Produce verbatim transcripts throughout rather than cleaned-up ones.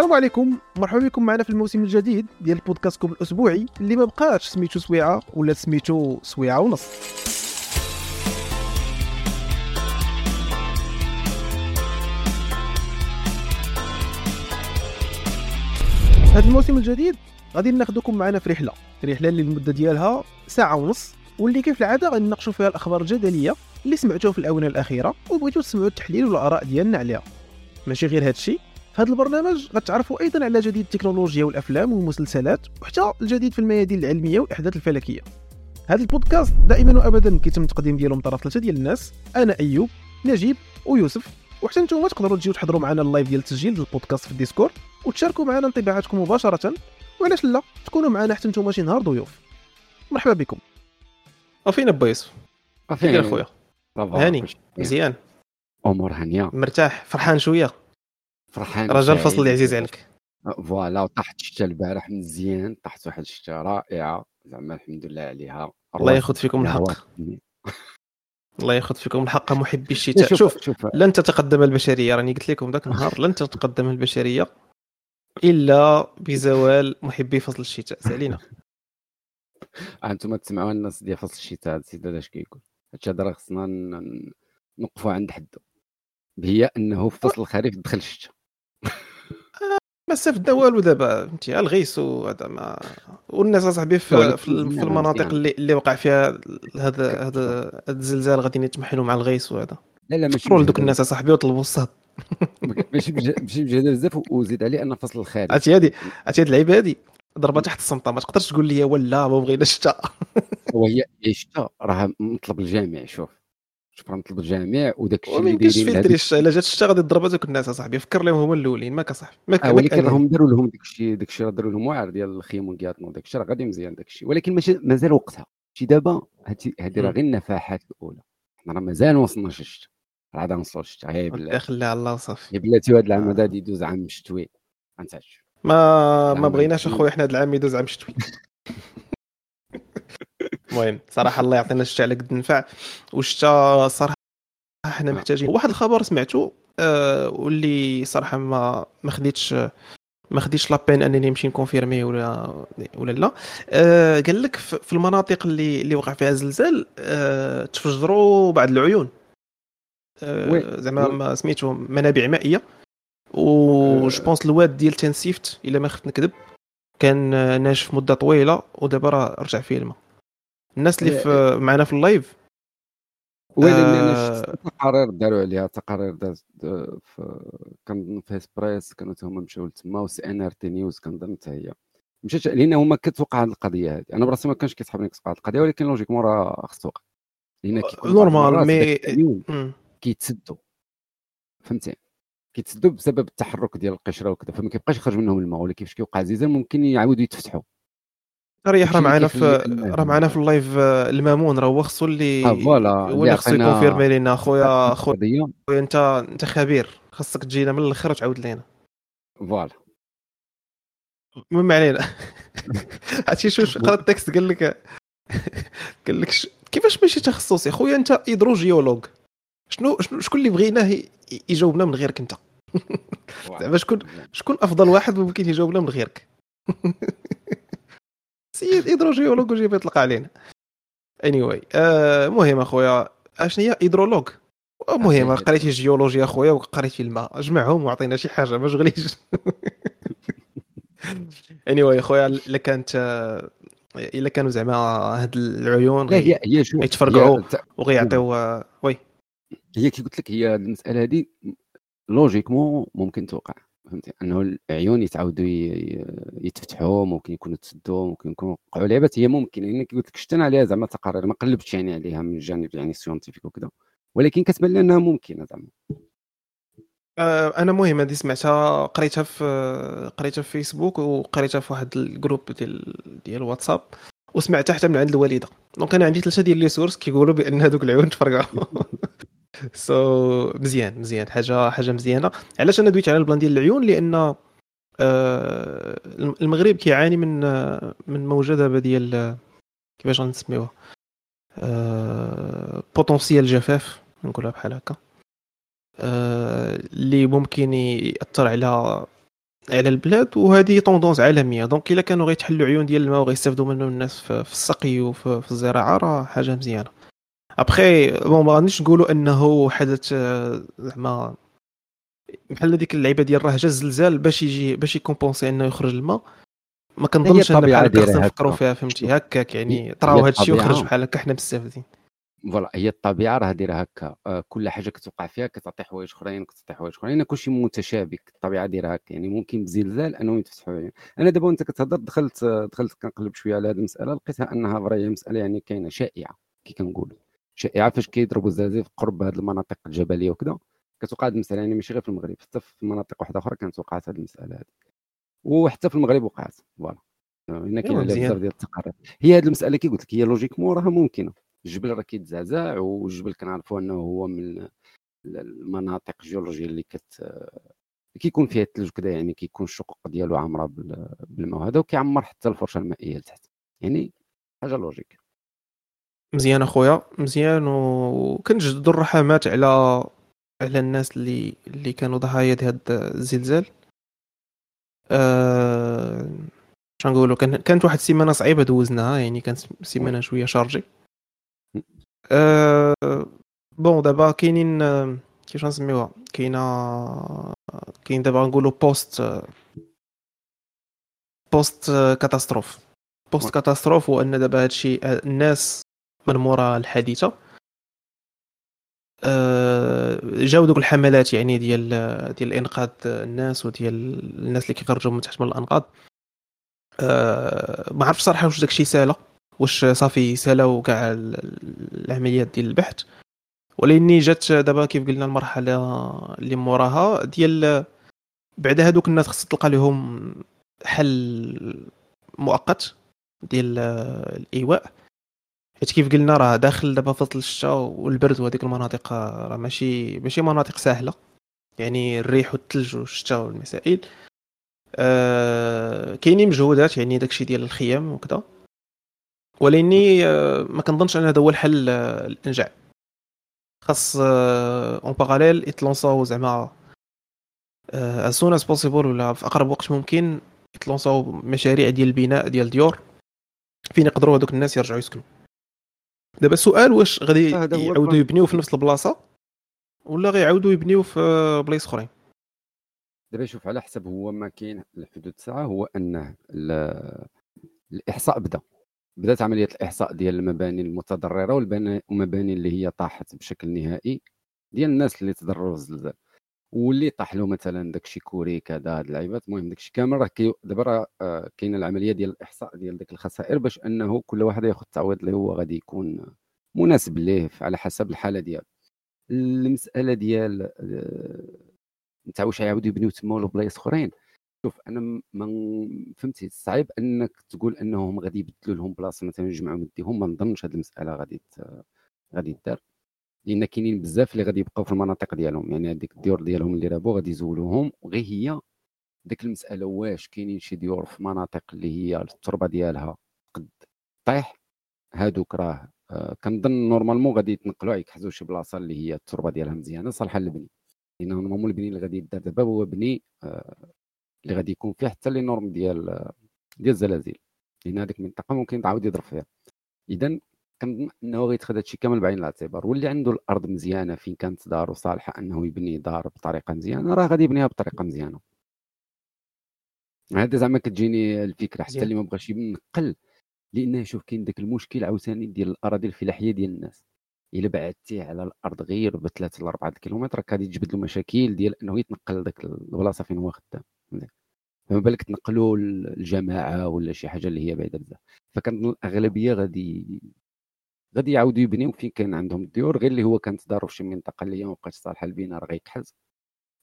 السلام عليكم، مرحبا بكم معنا في الموسم الجديد ديال بودكاستكم الاسبوعي اللي ما بقاش سميتو سويعة ولا سميتو سويعة ونص. هذا الموسم الجديد غادي ناخذكم معنا في رحله رحله اللي المده ديالها ساعه ونص، واللي كيف العاده غنناقشوا فيها الاخبار الجدليه اللي سمعتوها في الاونه الاخيره وبغيتو تسمعوا التحليل والاراء ديالنا عليها. ماشي غير هذا الشيء، في هذا البرنامج غتعرفوا ايضا على جديد التكنولوجيا والافلام والمسلسلات وحتى الجديد في الميادين العلميه والاحداث الفلكيه. هذا البودكاست دائما وابدا كيتم التقديم ديالو من طرف ثلاثه ديال الناس، انا ايوب نجيب ويوسف، وحتى نتوما تقدروا تجيو تحضروا معنا اللايف ديال التسجيل ديال البودكاست في الديسكورد وتشاركوا معنا انطباعاتكم مباشره، وعلاش لا تكونوا معنا حتى نتوما شي نهار ضيوف. مرحبا بكم. وفينا بيص وفينا اخويا، هاني مزيان، امور هانيه، مرتاح، فرحان شويه، فرحان رجال الفصل اللي عزيز عليك فوالا. وطاحت الشتا البارح مزيان، طاحت واحد الشتا رائعه زعما، الحمد لله عليها. الله ياخذ فيكم الحق الله ياخذ فيكم الحق محبي الشتاء. شوف, شوف لن تتقدم البشريه، راني قلت لكم ذاك النهار لن تتقدم البشريه الا بزوال محبي فصل الشتاء. سالينا انتم تسمعوا الناس ديال فصل الشتاء، هذا السيد علاش كيقول هادشي، راه خصنا نوقفوا عند حده، هي انه في فصل الخريف دخل الشتاء ما استفدنا والو دابا، فهمتي، الغيس وهذا ما والناس صاحبي في, في المناطق اللي اللي وقع فيها هذا هذا الزلزال غادي يتمحلوا مع الغيس وهذا. لا لا ماشي دوك الناس صاحبي وطلبوا الصاد ماشي ماشي بجد بزاف، وزيد عليه ان فصل الخريف عتي هذه عتي هذه اللعيبه هذه ضربه تحت السمطه، ما تقدرش تقول لي ولا ما بغينا الشتاء وهي الشتاء راه مطلب الجامع. شوف شوف نطلب الجامع وداك الشيء اللي دايرين هذا الشيء، الا جات الشتا غادي تضرب هذوك الناس اصاحبي، فكر لهم هما الاولين. ما كصاحبي ما كان ولكن راهم داروا لهم داك الشيء داك الشيء راه داروا لهم واعر ديال الخيم والكياطنو، داك الشيء راه غادي مزيان داك الشيء، ولكن ماشي مازال وقتها شي. دابا هذه راه غير النفاحات الاولى، حنا راه مازال ما وصلناش للشتا، راه غادي نوصلوا للشتا. هاي بالله خلي على الله صافي يا بلاتي، هذا العام غادي يدوز عام شتوي، غنتعش ما ما بغيناش اخويا حنا هذا العام يدوز عام شتوي. المهم صراحه الله يعطينا الشتا على قد نفع، والشتا صراحه احنا محتاجين. واحد الخبر سمعته أه واللي صراحه ما ما خديتش ما خديتش لابين انني نمشي نكونفيرمي ولا ولا لا أه قال لك في المناطق اللي اللي وقع فيها الزلزال أه تفجروا بعض العيون أه زعما ما سميتهم منابع مائيه، و جو بونس الواد ديال تنسيفت الا ما خفت نكذب كان ناشف مده طويله ودابا راه رجع فيه الماء. الناس اللي في معنا في اللايف ولا تقارير داروا عليها، تقارير داز في كنظن في اسبريس كانوا هما مشاو لتما وسي ان ار تي نيوز كنظن حتى هي مشات، لان هما كتوقع هذه القضيه هذه. انا براسي ما كانش كيصحابني كتوقع القضيه، ولكن لوجيكمون راه خص توقع لان نورمال مي كيتسدوا، فهمتي، كيتسدوا بسبب التحرك ديال القشره وكذا، فما كيبقاش يخرج منهم الماء. ولا كيفاش كيوقع زيزان ممكن يعاودوا يتفتحوا. ريح راه معنا في راه معنا في اللايف المامون، راه هو خصو اللي ولا خصو يكونفيرمي لينا. خويا خويا انت انت خبير، خصك تجينا من الاخر تعاود لينا فوالا. المهم علينا عرفتي شو قرات التكست قال لك قال لك كيفاش ماشي تخصصي خويا انت هيدروجيولوج، شنو شكون اللي بغيناه يجاوبنا من غيرك انت زعما شكون شكون افضل واحد ممكن يجاوبنا من غيرك سيد هيدروجيولوج جاي يطلق علينا. anyway آه مهم اخويا اشنو هي هيدرولوج، مهم قريتي جيولوجيا اخويا وقريتي الماء، اجمعهم وعطينا شي حاجه ما شغليش. anyway اخويا الا كانت الا كانوا زعما هاد العيون غير يتفرقعوا وغيعطيو وي هي كي قلت لك هي المساله هذه لوجيكمون ممكن توقع، فهمتي، انه العيون يتعاودوا يتفتحوا، ممكن يكونوا تسدوا، ممكن يكونوا وقعوا لعبات. هي ممكن لان يعني قلت لك شتنا عليها زعما تقارير، ما قلبتش يعني عليها من الجانب يعني سيونتيفيك وكذا، ولكن كتبان لنا ممكنه زعما آه انا مهم هذه سمعتها، قريتها في قريتها في فيسبوك وقريتها في واحد الجروب ديال ديال الواتساب، وسمعتها حتى من عند الوالده. دونك انا عندي ثلاثه ديال لي سورس كيقولوا بان هذوك العيون تفرقعوا. سو so, مزيان مزيان حاجه حاجه مزيانه. علاش انا دويت على البلان ديال العيون؟ لان آه المغرب كيعاني من آه من موجه دابا ديال كيفاش غنسميوها آه بوتونسيال جفاف، نقولها بحال هكا، اللي آه ممكن ياثر على على البلاد، وهذه طوندونس عالميه. دونك الا كانوا غيتحلوا عيون ديال الماء وغيستافدوا منه الناس في السقي وفي الزراعه راه حاجه مزيانه. ابخي بون ما غاديش نقولوا انه حدث زعما بحال هذيك اللعيبه ديال الرهجه الزلزال باش يجي باش يكومبونسي انه يخرج الماء، ما كنظنش ان بحال هكا نفكروا فيها، فهمتي هكاك يعني طراو هذا الشيء وخرج بحال هكا حنا مستافدين. فوالا هي الطبيعه راه دايره هكا، كل حاجه كتوقع فيها كتعطي حوايج اخرين كتعطي حوايج اخرين، كلشي متشابك، الطبيعه دايره هكا. يعني ممكن بزلزال انهم يتفتحوا يعني. انا دابا وانت كتهضر دخلت دخلت كنقلب شويه على هذه المساله، لقيتها انها برا مساله يعني كاينه شائعه كي كنقولوا شائعه، فاش كيضربوا الزلازل قرب هذه المناطق الجبليه وكذا كتوقع هذه المساله، يعني ماشي غير في المغرب، حتى في مناطق واحده اخرى كانت وقعت هذه المساله هذه، وحتى في المغرب وقعت. فوالا هنا كاين بزاف ديال التقارير. هي هذه المساله كي قلت لك هي لوجيكمون راها ممكنه، الجبل راه كيتزعزع، والجبل كنعرفوا انه هو من المناطق الجيولوجيه اللي كت كيكون فيها الثلج كذا، يعني كيكون الشقق ديالو عامره بالماء هذا، وكيعمر حتى الفرشه المائيه لتحت، يعني حاجه لوجيك مزيان اخويا مزيان. وكنجدد الرحمات على على الناس اللي اللي كانوا ضحايا ديال هذا الزلزال. أه... شنقولوا كان... كانت واحد السيمانه صعيبه دوزناها، يعني كانت سيمانه شويه شارجي. أه... بون دابا كاينين كيفاش نسميوها، كاينه كاين دابا نقولوا بوست بوست كاتاستروف بوست كاتاستروف وان دابا هادشي الناس من مورا الحادثه أه... جاو دوك الحملات يعني ديال ديال انقاذ الناس وديال الناس اللي كيخرجوا من تحت من الانقاض. أه... ما عرفتش صراحه واش داكشي ساهله، واش صافي سالاو كاع العمليات ديال البحث، ولاني جات دابا كيف قلنا المرحله اللي موراها ديال بعد هذوك الناس خص تلقى لهم حل مؤقت ديال الايواء، حيت كيف قلنا راه داخل دابا فصل الشتاء والبرد، وهذيك المناطق راه ماشي ماشي مناطق سهله، يعني الريح والثلج والشتاء والمسائل. أه كاينين مجهودات يعني داكشي ديال الخيام وكذا، ولاني ما كنظنش ان هذا هو الحل الانجع، خاص اون باراليل يتلونصاو زعما as soon as possible ولا في اقرب وقت ممكن يتلونصاو مشاريع ديال البناء ديال ديور فين يقدروا هذوك الناس يرجعوا يسكنوا. دابا السؤال واش غادي يعاودوا يبنيو في نفس البلاصه ولا غيعاودوا يبنيو في بلايص اخرين. دابا شوف على حسب هو ما كاين لحدود ساعه، هو انه الاحصاء بدا بدأت عملية الإحصاء ديال المباني المتضررة والمباني اللي هي طاحت بشكل نهائي ديال الناس اللي تضرروا بالزلزال واللي طاح له مثلا داكشي كوري كذا هاد العيبات. المهم داكشي كامل راه دابا آه كاينه العملية ديال الإحصاء ديال داك الخسائر باش انه كل واحد ياخذ التعويض اللي هو غادي يكون مناسب ليه على حسب الحالة ديالو. المسألة ديال آه نتا واش يعاودوا يبنيو تما ولا بلايص اخرين، شوف انا ما فهمتي، صعيب انك تقول انهم غادي يبدلوا لهم بلاصه مثلا يجمعوا مديهم، ما نظنش هذه المساله غادي غادي دار، لان كاينين بزاف اللي غادي يبقاو في المناطق ديالهم، يعني هذيك الديور ديالهم اللي رابو غادي يزولوهم. غير هي ديك المساله واش كاينين شي ديور في مناطق اللي هي التربه ديالها قد طيح، هادوك راه كنظن نورمالمون غادي يتنقلوا يكحزوا شي بلاصه اللي هي التربه ديالها مزيانه صالحه للبني، لان نورمالمون البني اللي غادي يدار دابا هو بني اللي غادي يكون فيه حتى لي نورم ديال ديال الزلازل، لان هذيك المنطقه ممكن تعاود يضرب فيها. اذا كنظن انه غيتخذ هادشي كامل بعين الاعتبار، واللي عنده الارض مزيانه فين كانت دارو صالحه انه يبني دار بطريقه مزيانه راه غادي يبنيها بطريقه مزيانه. هذا زعما كتجيني الفكره حتى اللي ما بغاش ينقل، لانه شوف كاين داك المشكل عاوتاني ديال الاراضي الفلاحيه ديال الناس، الا بعدتي على الارض غير بثلاثه لاربعه كيلومتر راه غادي تجبد له مشاكل ديال انه يتنقل داك البلاصه فين هو خدام، فما بالك تنقلوا الجماعه ولا شي حاجه اللي هي بعيده بزاف. فكنظن الاغلبيه غادي غادي يعاودوا يبنيو فين كان عندهم الديور، غير اللي هو كانت داروا في شي منطقه اللي ما بقاش صالحه للبناء راه غيكحز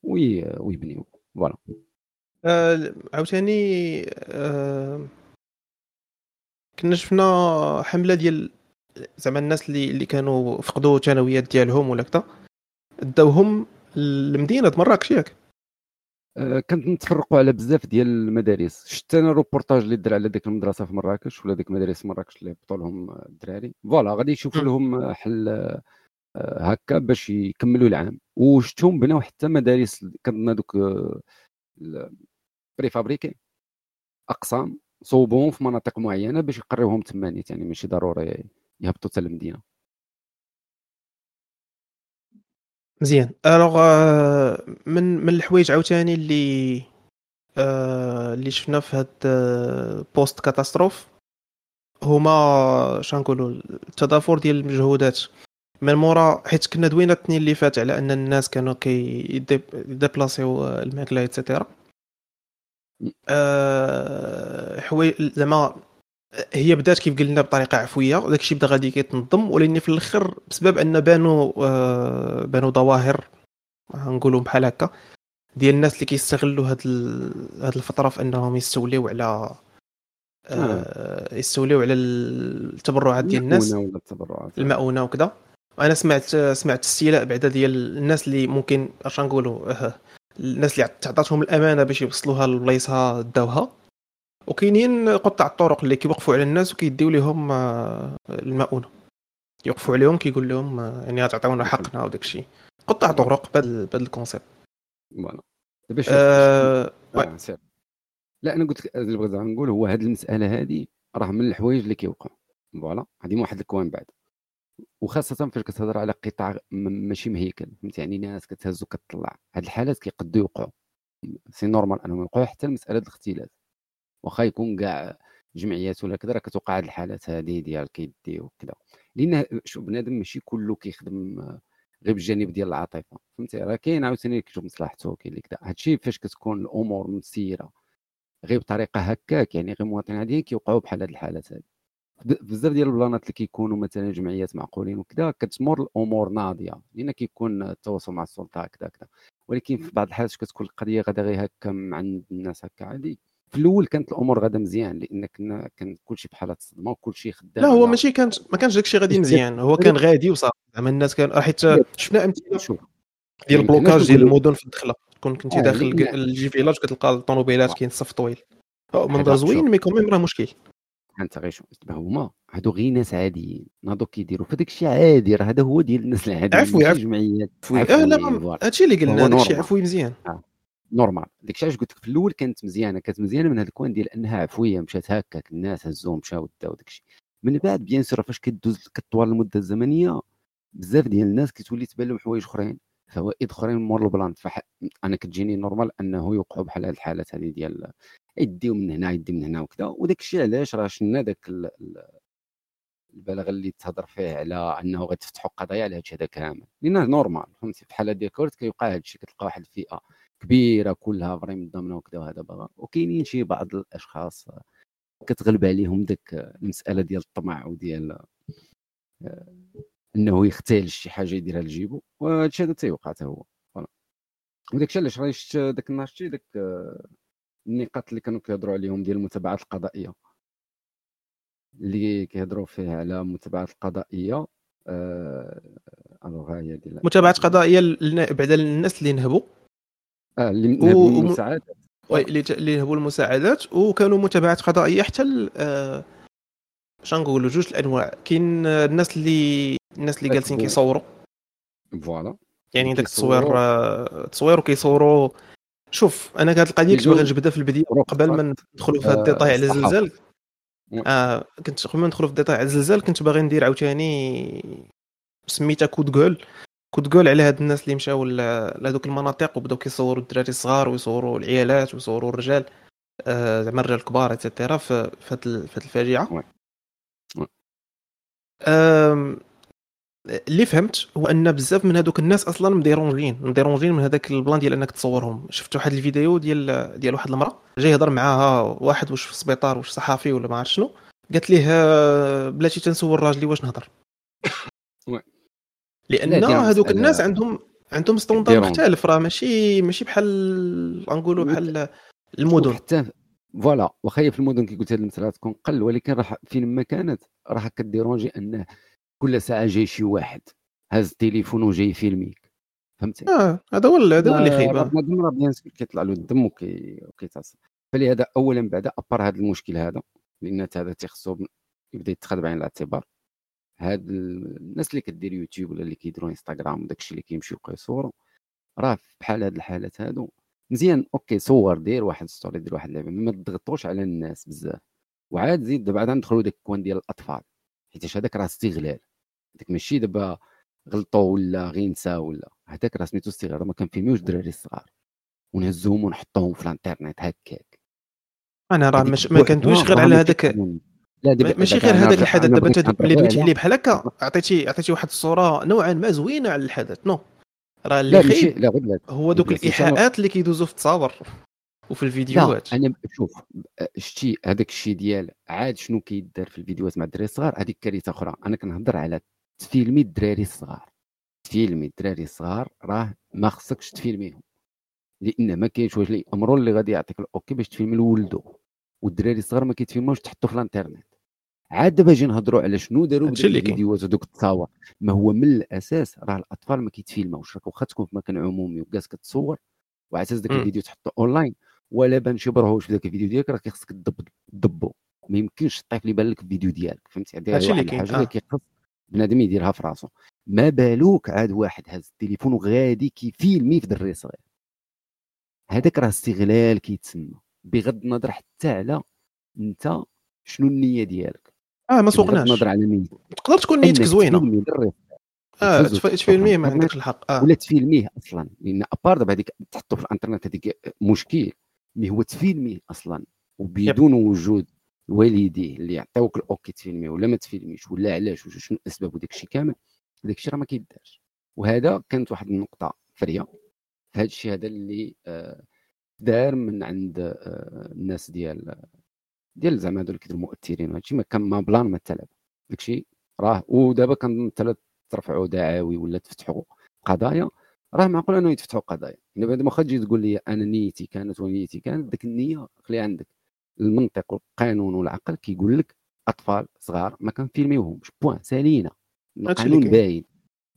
ويبنيو. فوالا آه عاوتاني آه كنا شفنا حمله ديال زعما الناس اللي اللي كانوا فقدوا الثانويات ديالهم ولا كذا داوهم لمدينه مراكش ياك. كنت نتفرقوا على بزاف ديال المدارس، شفت انا الروبورتاج اللي دار على ديك المدرسه في مراكش ولا ديك مدارس مراكش اللي هبطوا لهم الدراري. فوالا غادي يشوفوا لهم حل هكا باش يكملوا العام، وشفتهم بناو حتى مدارس كنظن دوك بريفابريكي اقسام صوبوهم في مناطق معينه باش يقريوهم تمانيت، يعني ماشي ضروري يهبطوا حتى المدينه. مزيان. الوغ من من الحوايج عاوتاني اللي آه اللي شفنا في هاد بوست كاتاستروف هما شنقولوا التضافر ديال المجهودات من مورا، حيت كنا دوينا الاثنين اللي فات على ان الناس كانوا كيديبلاسيو الماكله ايتترا. أه حوي زعما هي بدات كيف قلنا بطريقه عفويه، داكشي بدا غادي كيتنظم، ولكن في الاخر بسبب ان بانوا أه بانوا ظواهر غنقولوا بحال هكا ديال الناس اللي كيستغلوا هاد هاد الفتره في انهم يستوليو على أه يستوليو على التبرعات ديال الناس، المؤونه وكذا. انا سمعت سمعت استيلاء بعدا ديال الناس اللي ممكن اش نقولوا أه الناس اللي تعطاتهم الامانه باش يوصلوها لبلايصها داوها، وكاينين قطع الطرق اللي كيوقفوا على الناس وكيديو لهم المؤونه، يوقفوا عليهم كيقول لهم يعني تعطيونا حقنا وداك الشيء، قطع طرق بهذا بهذا الكونسيبت. فوالا دابا شوف، لا انا قلت لك اللي بغيت نقول هو هذه المساله هذه راه من الحوايج اللي كيوقعوا. فوالا هذه واحد الكوان بعد، وخاصه فاش كتهضر على قطاع ماشي مهيكل، يعني ناس كتهز وكتطلع، هاد الحالات كيقدوا يوقعوا، سي نورمال انهم يوقعوا. حتى مساله الاختلاس واخا يكون كاع جمعيات ولا كذا راه كتوقع هاد الحالات هذه ديال كيديو كذا، لان شوف بنادم ماشي كله كيخدم غير بالجانب ديال العاطفه، فهمتي؟ راه كاين عاوتاني اللي كيشوف مصلحته، كاين اللي كذا. هادشي فاش كتكون الامور مسيره غير بطريقه هكاك، يعني غير مواطن عادي كيوقعوا بحال هاد الحالات هذه. بزاف ديال البلانات اللي كيكونوا مثلا جمعيات معقولين وكذا كتمر الامور ناضيه، لان كيكون التواصل مع السلطه هكذا كذا، ولكن في بعض الحالات كتكون القضيه غدا غير هكا عند الناس هكا عادي. في الاول كانت الامور غدا مزيان، لان كنا كان كلشي بحال الصدمه وكلشي خدام. لا هو ماشي كانت ما كانش داكشي غادي مزيان، هو كان غادي وصافي زعما الناس كان، حيت شفنا امثله ديال البلوكاج ديال المدن في الدخله، تكون كنتي داخل الجي فيلاج كتلقى الطوموبيلات كاين صف طويل، منظر زوين مي كوميم راه مشكل. انت غير شوف هما هادو غير ناس عاديين ناضو كيديروا فداك الشيء عادي، راه هذا هو ديال الناس العاديين عفوا الجمعيات. اه لا هادشي اللي قلنا داكشي عفوي مزيان آه. نورمال داكشي علاش قلت لك في الاول كانت مزيانه، كانت مزيانه من هاد الكوان ديال انها عفويه، مشات هكاك الناس هزوهم مشاو داو داكشي. من بعد بيان سور فاش كدوز كطوال المده الزمنيه بزاف ديال الناس كتولي تبان لهم حوايج اخرين، فوائد اخرين مور البلان. فانا كتجيني نورمال انه يوقعوا بحال هاد الحالات هذه ديال يديو من هنا يدي من هنا وكذا. وداك الشيء علاش راه شلنا داك البلاغ اللي تهضر فيه على انه غتفتحوا قضايا على هادشي هذا كامل، لان نورمال فهمتي في حاله ديكورد كيوقع هادشي، كتلقى واحد الفئه كبيره كلها فري منضمنه وكذا وهذا باغا، وكاينين شي بعض الاشخاص كتغلب عليهم داك المساله ديال الطمع وديال انه يختال شي حاجه يديرها لجيبو، وهادشي هذا تيوقع حتى هو. وداك الشيء علاش راه شفت داك النهار شتي داك النقاط اللي كانوا كيهضروا عليهم ديال المتابعات القضائيه، اللي كيهضروا فيها على المتابعات القضائيه آه... الوغا هي ديال متابعات قضائيه بعدا للناس اللي نهبوا اه اللي نهبوا و... المساعدات وي اللي اللي نهبوا المساعدات، وكانوا متابعات قضائيه حتى ل... آه... شنقولوا جوج الانواع. كاين الناس اللي الناس اللي جالسين كيصوروا فوالا، يعني داك التصوير آه... تصوير وكيصوروا. شوف انا كانت القضيه كنت باغي نجبدها في البدايه قبل ما ندخلوا في هاد الديتاي على الزلزال اه كنت قبل ما ندخلوا في الديتاي على الزلزال كنت باغي ندير عاوتاني سميتها كود جول كود جول على هاد الناس اللي مشاو لهذوك المناطق وبداو كيصوروا الدراري الصغار ويصوروا العيالات ويصوروا الرجال آه زعما الرجال الكبار ايتترا في هاد الفاجعه. امم اللي فهمت هو ان بزاف من هذوك الناس اصلا مديرونجين مديرونجين من هذاك البلان ديال انك تصورهم. شفت واحد الفيديو ديال ديال واحد المراه جاي يهضر معاها واحد واش في السبيطار واش صحافي ولا ما عرفت شنو، قالت ليه بلاتي تنصور راجلي واش نهضر لان هذوك الناس عندهم عندهم ستاندرد مختلف، راه ماشي ماشي بحال نقولوا بحال المدن حتى فوالا. واخا في المدن كي قلت هاد المساله تكون قل، ولكن راه فين ما كانت راه كديرونجي انه كل ساعه جاي شي واحد هاز التليفون وجاي فيلميك، فهمتي؟ اه هذا هو هذا هو اللي خايبه الدم، راه بيان سور كيطلع له الدم وكي وكيتصل. فلهذا اولا بعدا ابر هذا المشكل هذا، لان هذا تيخصو يبدا يتخذ بعين الاعتبار. هاد الناس اللي كدير يوتيوب ولا اللي كيديروا انستغرام وداكشي اللي كيمشيو يقيصوروا راه بحال هاد الحالات هادو مزيان اوكي صور، دير واحد ستوري، دير واحد اللعبه، ما تضغطوش على الناس بزاف. وعاد زيد دابا عاد ندخلوا داك الكوان ديال الاطفال، حيت هذاك راه استغلال. هذاك ماشي دابا غلطوا ولا غينسا ولا، هذاك راه سميتو استغلال. ما كنفهميوش الدراري الصغار ونهزوهم ونحطوهم في الانترنت هكاك. انا راه مش ما كندويش غير على هذاك، ماشي غير هذاك الحدث دابا انت اللي دويتي عليه بحال هكا، عطيتي عطيتي واحد الصوره نوعا ما زوينه على الحدث. نو راه اللي خايب هو دوك الايحاءات اللي كيدوزوا في التصاور وفي الفيديوهات. انا شوف شتي هذاك الشيء ديال عاد شنو كيدار في الفيديوهات مع الدراري الصغار، هذيك كارثه اخرى. انا كنهضر على تفيلمي الدراري الصغار. تفيلمي الدراري الصغار راه ما خصكش تفيلميهم، لان ما كاينش واش لي امرو اللي غادي يعطيك الاوكي باش تفيلم لولده. والدراري الصغار ما كيتفيلموش تحطو في الانترنت. عاد دابا جي نهضروا على شنو داروا بالفيديوهات ودوك التصاور. ما هو من الاساس راه الاطفال ما كيتفيلموش، راك واخا تكون في مكان عمومي وكاس كتصور وعلى اساس داك الفيديو تحطو اونلاين ولا بان شي برهوش في داك الفيديو ديالك، راه كيخصك تضبو. ما يمكنش الطفل يبان لك الفيديو ديالك، فهمتي؟ هذه واحد الحاجه اللي كيخص بنادم يديرها في راسو. ما بالوك عاد واحد هز التليفون وغادي كيفيلمي في دري صغير، هذاك راه استغلال كيتسمى. بغض النظر حتى على انت شنو النيه ديالك، اه ما سوقناش نهضر على النيه. تقدر تكون نيتك زوينه، اه تفيلميه ما عندكش الحق، اه ولا تفيلميه اصلا، لان ابار دابا هذيك تحطو في الانترنت هذيك مشكل. مي هو تفيلميه اصلا وبدون وجود والديه اللي يعطيوك الاوكي تفيلمي ولا ما تفيلميش ولا علاش وشنو الاسباب وداك الشيء كامل، داك الشيء راه ما كيدارش. وهذا كانت واحد النقطه فريه في هذا الشيء هذا اللي آه دار من عند آه الناس ديال ديال زعما هذول كيديروا مؤثرين. هادشي ما كان ما بلان ما تلعب داكشي راه. ودابا كان ثلاث ترفعوا دعاوي ولا تفتحوا قضايا، راه معقول انه يتفتحوا قضايا. يعني بعد ما خرجي تقول لي انا نيتي كانت ونيتي كانت، ديك النيه خليها عندك. المنطق والقانون والعقل كيقول لك اطفال صغار ما كنفيلميوهمش، بوان سالينا. القانون باين،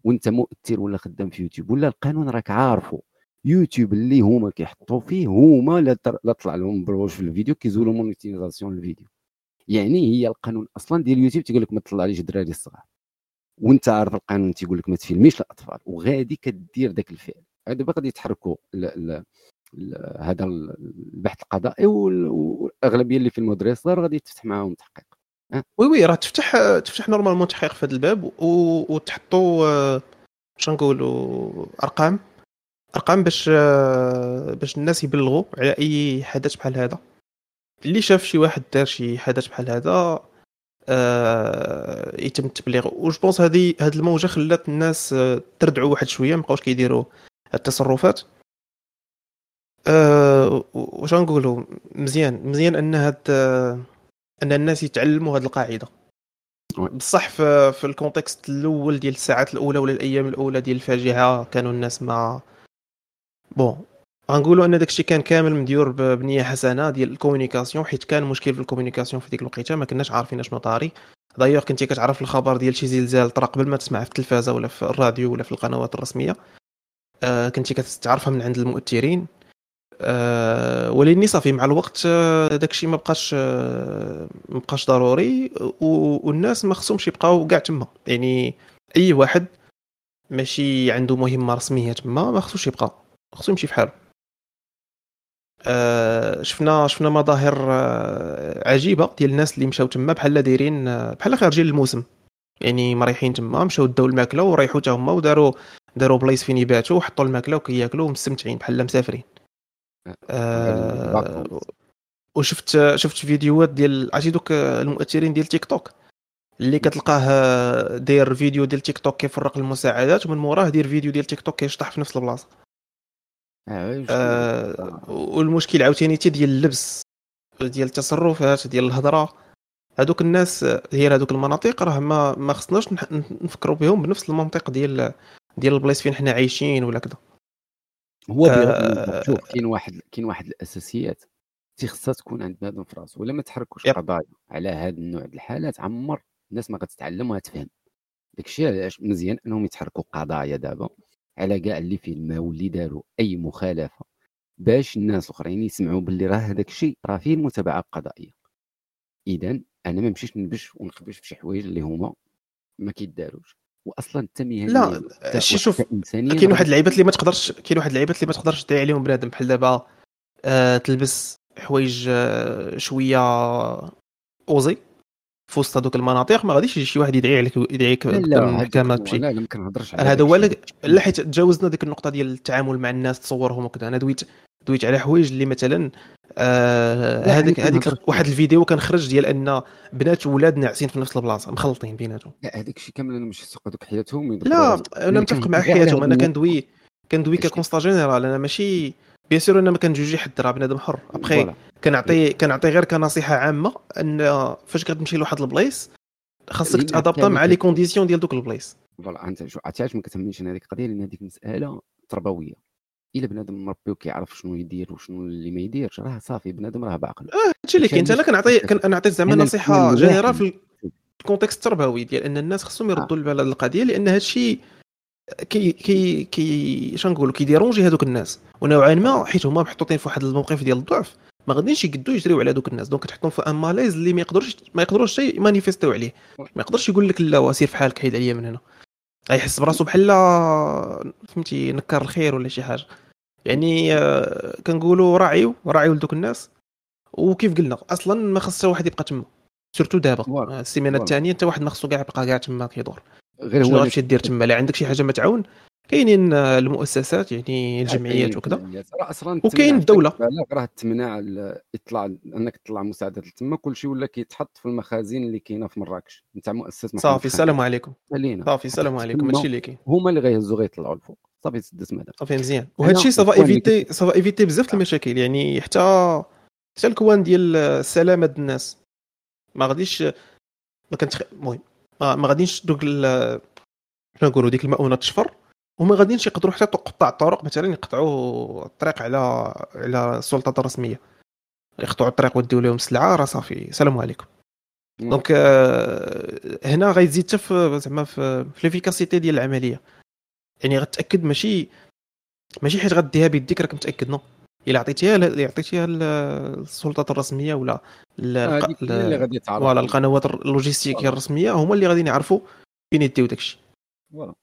وانت مؤثر ولا خدام في يوتيوب ولا القانون راك عارفه. يوتيوب اللي هما كيحطوا فيه هما لا طلع لهم بروج في الفيديو كيزولوا مونيتيزاسيون الفيديو. يعني هي القانون اصلا ديال اليوتيوب تيقول لك ما تطلعليش الدراري الصغار، وانت عارف القانون تيقول لك ما تفيلميش الاطفال، وغادي كدير داك الفعل. دابا غادي يتحركوا هذا البحث القضائي، والاغلبيه اللي في المدرسه الصغار غادي تفتح معاهم تحقيق. أه؟ وي وي راه تفتح تفتح نورمالمون تحقيق في هذا الباب، وتحطوا باش نقولوا ارقام ارقام باش باش الناس يبلغوا على اي حدث بحال هذا. اللي شاف شي واحد دار شي حدث بحال هذا آه يتم التبليغ. و جوبونس هذه هذه الموجه خلات الناس تردعوا واحد شويه، ما بقاوش كيديروا التصرفات. آه واش نقولوا مزيان مزيان ان هاد ان الناس يتعلموا هاد القاعده. بصح في, في الكونتكست الاول ديال الساعات الاولى ولا الايام الاولى ديال الفاجعه كانوا الناس ما بون غنقولوا ان داكشي كان كامل مديور بنيه حسنه ديال الكومونيكاسيون، حيت كان مشكل في الكومونيكاسيون في ديك الوقيته. ما كناش عارفين شنو طاري. دايوغ كنتي كتعرف الخبر ديال شي زلزال طرا قبل ما تسمع في التلفازه ولا في الراديو ولا في القنوات الرسميه، آه كنتي كتعرفها من عند المؤثرين. آه ولكن صافي مع الوقت آه داكشي ما بقاش آه ما بقاش ضروري، والناس ما خصهمش يبقاو كاع تما. يعني اي واحد ماشي عنده مهمه رسميه تما ما خصوش يبقى، خصو يمشي فحالو. آه شفنا شفنا مظاهر آه عجيبه ديال الناس اللي مشاو تما بحال دايرين آه بحال خارجين الموسم، يعني مريحين تما، مشاو داو الماكله وريحوا حتى هما وداروا داروا بلايص فين يباتوا وحطوا الماكله وكياكلوا ومستمتعين بحال مسافرين. آه وشفت شفت فيديوهات ديال عرفتي دوك المؤثرين ديال تيك توك اللي كتلقاه داير فيديو ديال تيك توك كيفرق المساعدات، ومن موراه داير فيديو ديال تيك توك كيشطح في نفس البلاصه. آه والمشكل عاوتاني تي ديال اللبس ديال التصرفات ديال الهضره. هذوك الناس ديال هذوك المناطق راه ما ما خصناش نفكروا بهم بنفس المنطق ديال ديال البلايص فين حنا عايشين ولا كذا. هو آه شوف كاين واحد كاين واحد الاساسيات تيخصها تكون عند بنادم في راسو، ولا ما تحركوش قضايا على هذا النوع ديال الحالات. عمر الناس ما غتتعلم وغتفهم داكشي. علاش مزيان انهم يتحركوا قضايا دابا على كاع اللي في الماء واللي داروا اي مخالفه، باش الناس الاخرين يسمعوا باللي راه هذاك الشيء راه فيه متابعه قضائيه. اذا انا ما نمشيش نبش ونخبش في شي حوايج اللي هما ما كيداروش. واصلا التميه لا شي. شوف كاين واحد اللعيبات اللي ما تقدرش كاين واحد اللعيبات اللي ما تقدرش تضيع عليهم بنادم بحال دابا آه تلبس حوايج آه شويه اوزي فوسط هذوك المناطق ما غاديش يجي شي واحد يدعي عليك يدعيك بالمحكمات بشي. لا كنهضرش على هذا هو لا حيت تجاوزنا ديك النقطه ديال التعامل مع الناس تصورهم وكذا. انا دويت دويت على حوايج اللي مثلا هذيك آه هذيك واحد الفيديو كان خرج ديال ان بنات وولاد ناعسين في نفس البلاصه مخلطين بيناتهم. لا هذاك الشيء كامل انا ماشي سوق هذوك حياتهم. لا انا متفق مع حياتهم. انا كندوي كندوي ككونستا جينيرال. انا ماشي بيان سور انا ما كنجوجي حد راه بنادم حر. ابخي كنعطي كنعطي غير كنصيحه عامه ان فاش كتمشي لواحد البلايص خاصك تادابطا مع لي كونديسيون ديال دوك البلايص. فوالا انت علاش ما كتهمنيش هذيك القضيه لان هذيك مساله تربويه. الا بنادم مربي وكيعرف شنو يدير وشنو اللي ما يديرش راه صافي بنادم راه بعقل. هادشي اللي كاين. انا كنعطي كنعطي زعما نصيحه جينيرال في الكونتكست التربوي ديال ان الناس خصهم يردوا البال هذه القضيه لان هادشي كي كي كي شنو نقولوا كيديرونجي هذوك الناس ونوعا ما حيت هما محطوطين في واحد الموقف ديال الضعف ما غاديش يقدوا يجريوا على هذوك الناس دونك كتحطهم في اماليز اللي ما يقدروش ما يقدروش شي مانيفيستيو عليه. ما يقدرش يقول لك لا واسير في حالك حيد عليا من هنا. غيحس براسو بحال فهمتي نكر الخير ولا شي حاجه يعني. آه كنقولوا راعيو راعيو لدوك الناس. وكيف قلنا اصلا ما خص حتى واحد يبقى تما سورتو دابا السيمانه الثانيه حتى واحد ما خصو كاع يبقى كاع تما كيدور غير هو باش دير تما. لا عندك شي حاجه ما تعاون كاينين المؤسسات يعني الجمعيات وكذا وكاين الدوله راه تمنع الاطلاع انك تطلع مساعدات تما. كلشي ولا كيتحط في المخازن اللي كاينه في مراكش نتاع مؤسسه صافي. السلام عليكم صافي السلام عليكم هادشي اللي كاين هما اللي غيهزوا غيطلعوا الفوق صافي تسدس مدام صافي مزيان. وهادشي صافا ايفيتي صافا ايفيتي بزاف المشاكل يعني حتى حتى الكوان ديال السلامه ديال الناس ما غاديش ما كنت المهم ما غاديش دوك شنو نقولوا ديك المؤونه تشفر وما غادينش يقدروا حتى تقطع الطرق مثلا يقطعوا الطريق على على السلطات الرسميه يقطعوا الطريق ويديو لهم السلعه راه صافي السلام عليكم. دونك هنا غيزيد حتى زعما في ليفيكاسيتي ديال العمليه يعني غتاكد ماشي ماشي حيت غديها بيديك راك متاكد نو الا عطيتيها الا عطيتيها للسلطات الرسميه ولا ولا القنوات اللوجيستيكيه الرسميه هما اللي غاديين يعرفوا فين يديو داكشي. فوالا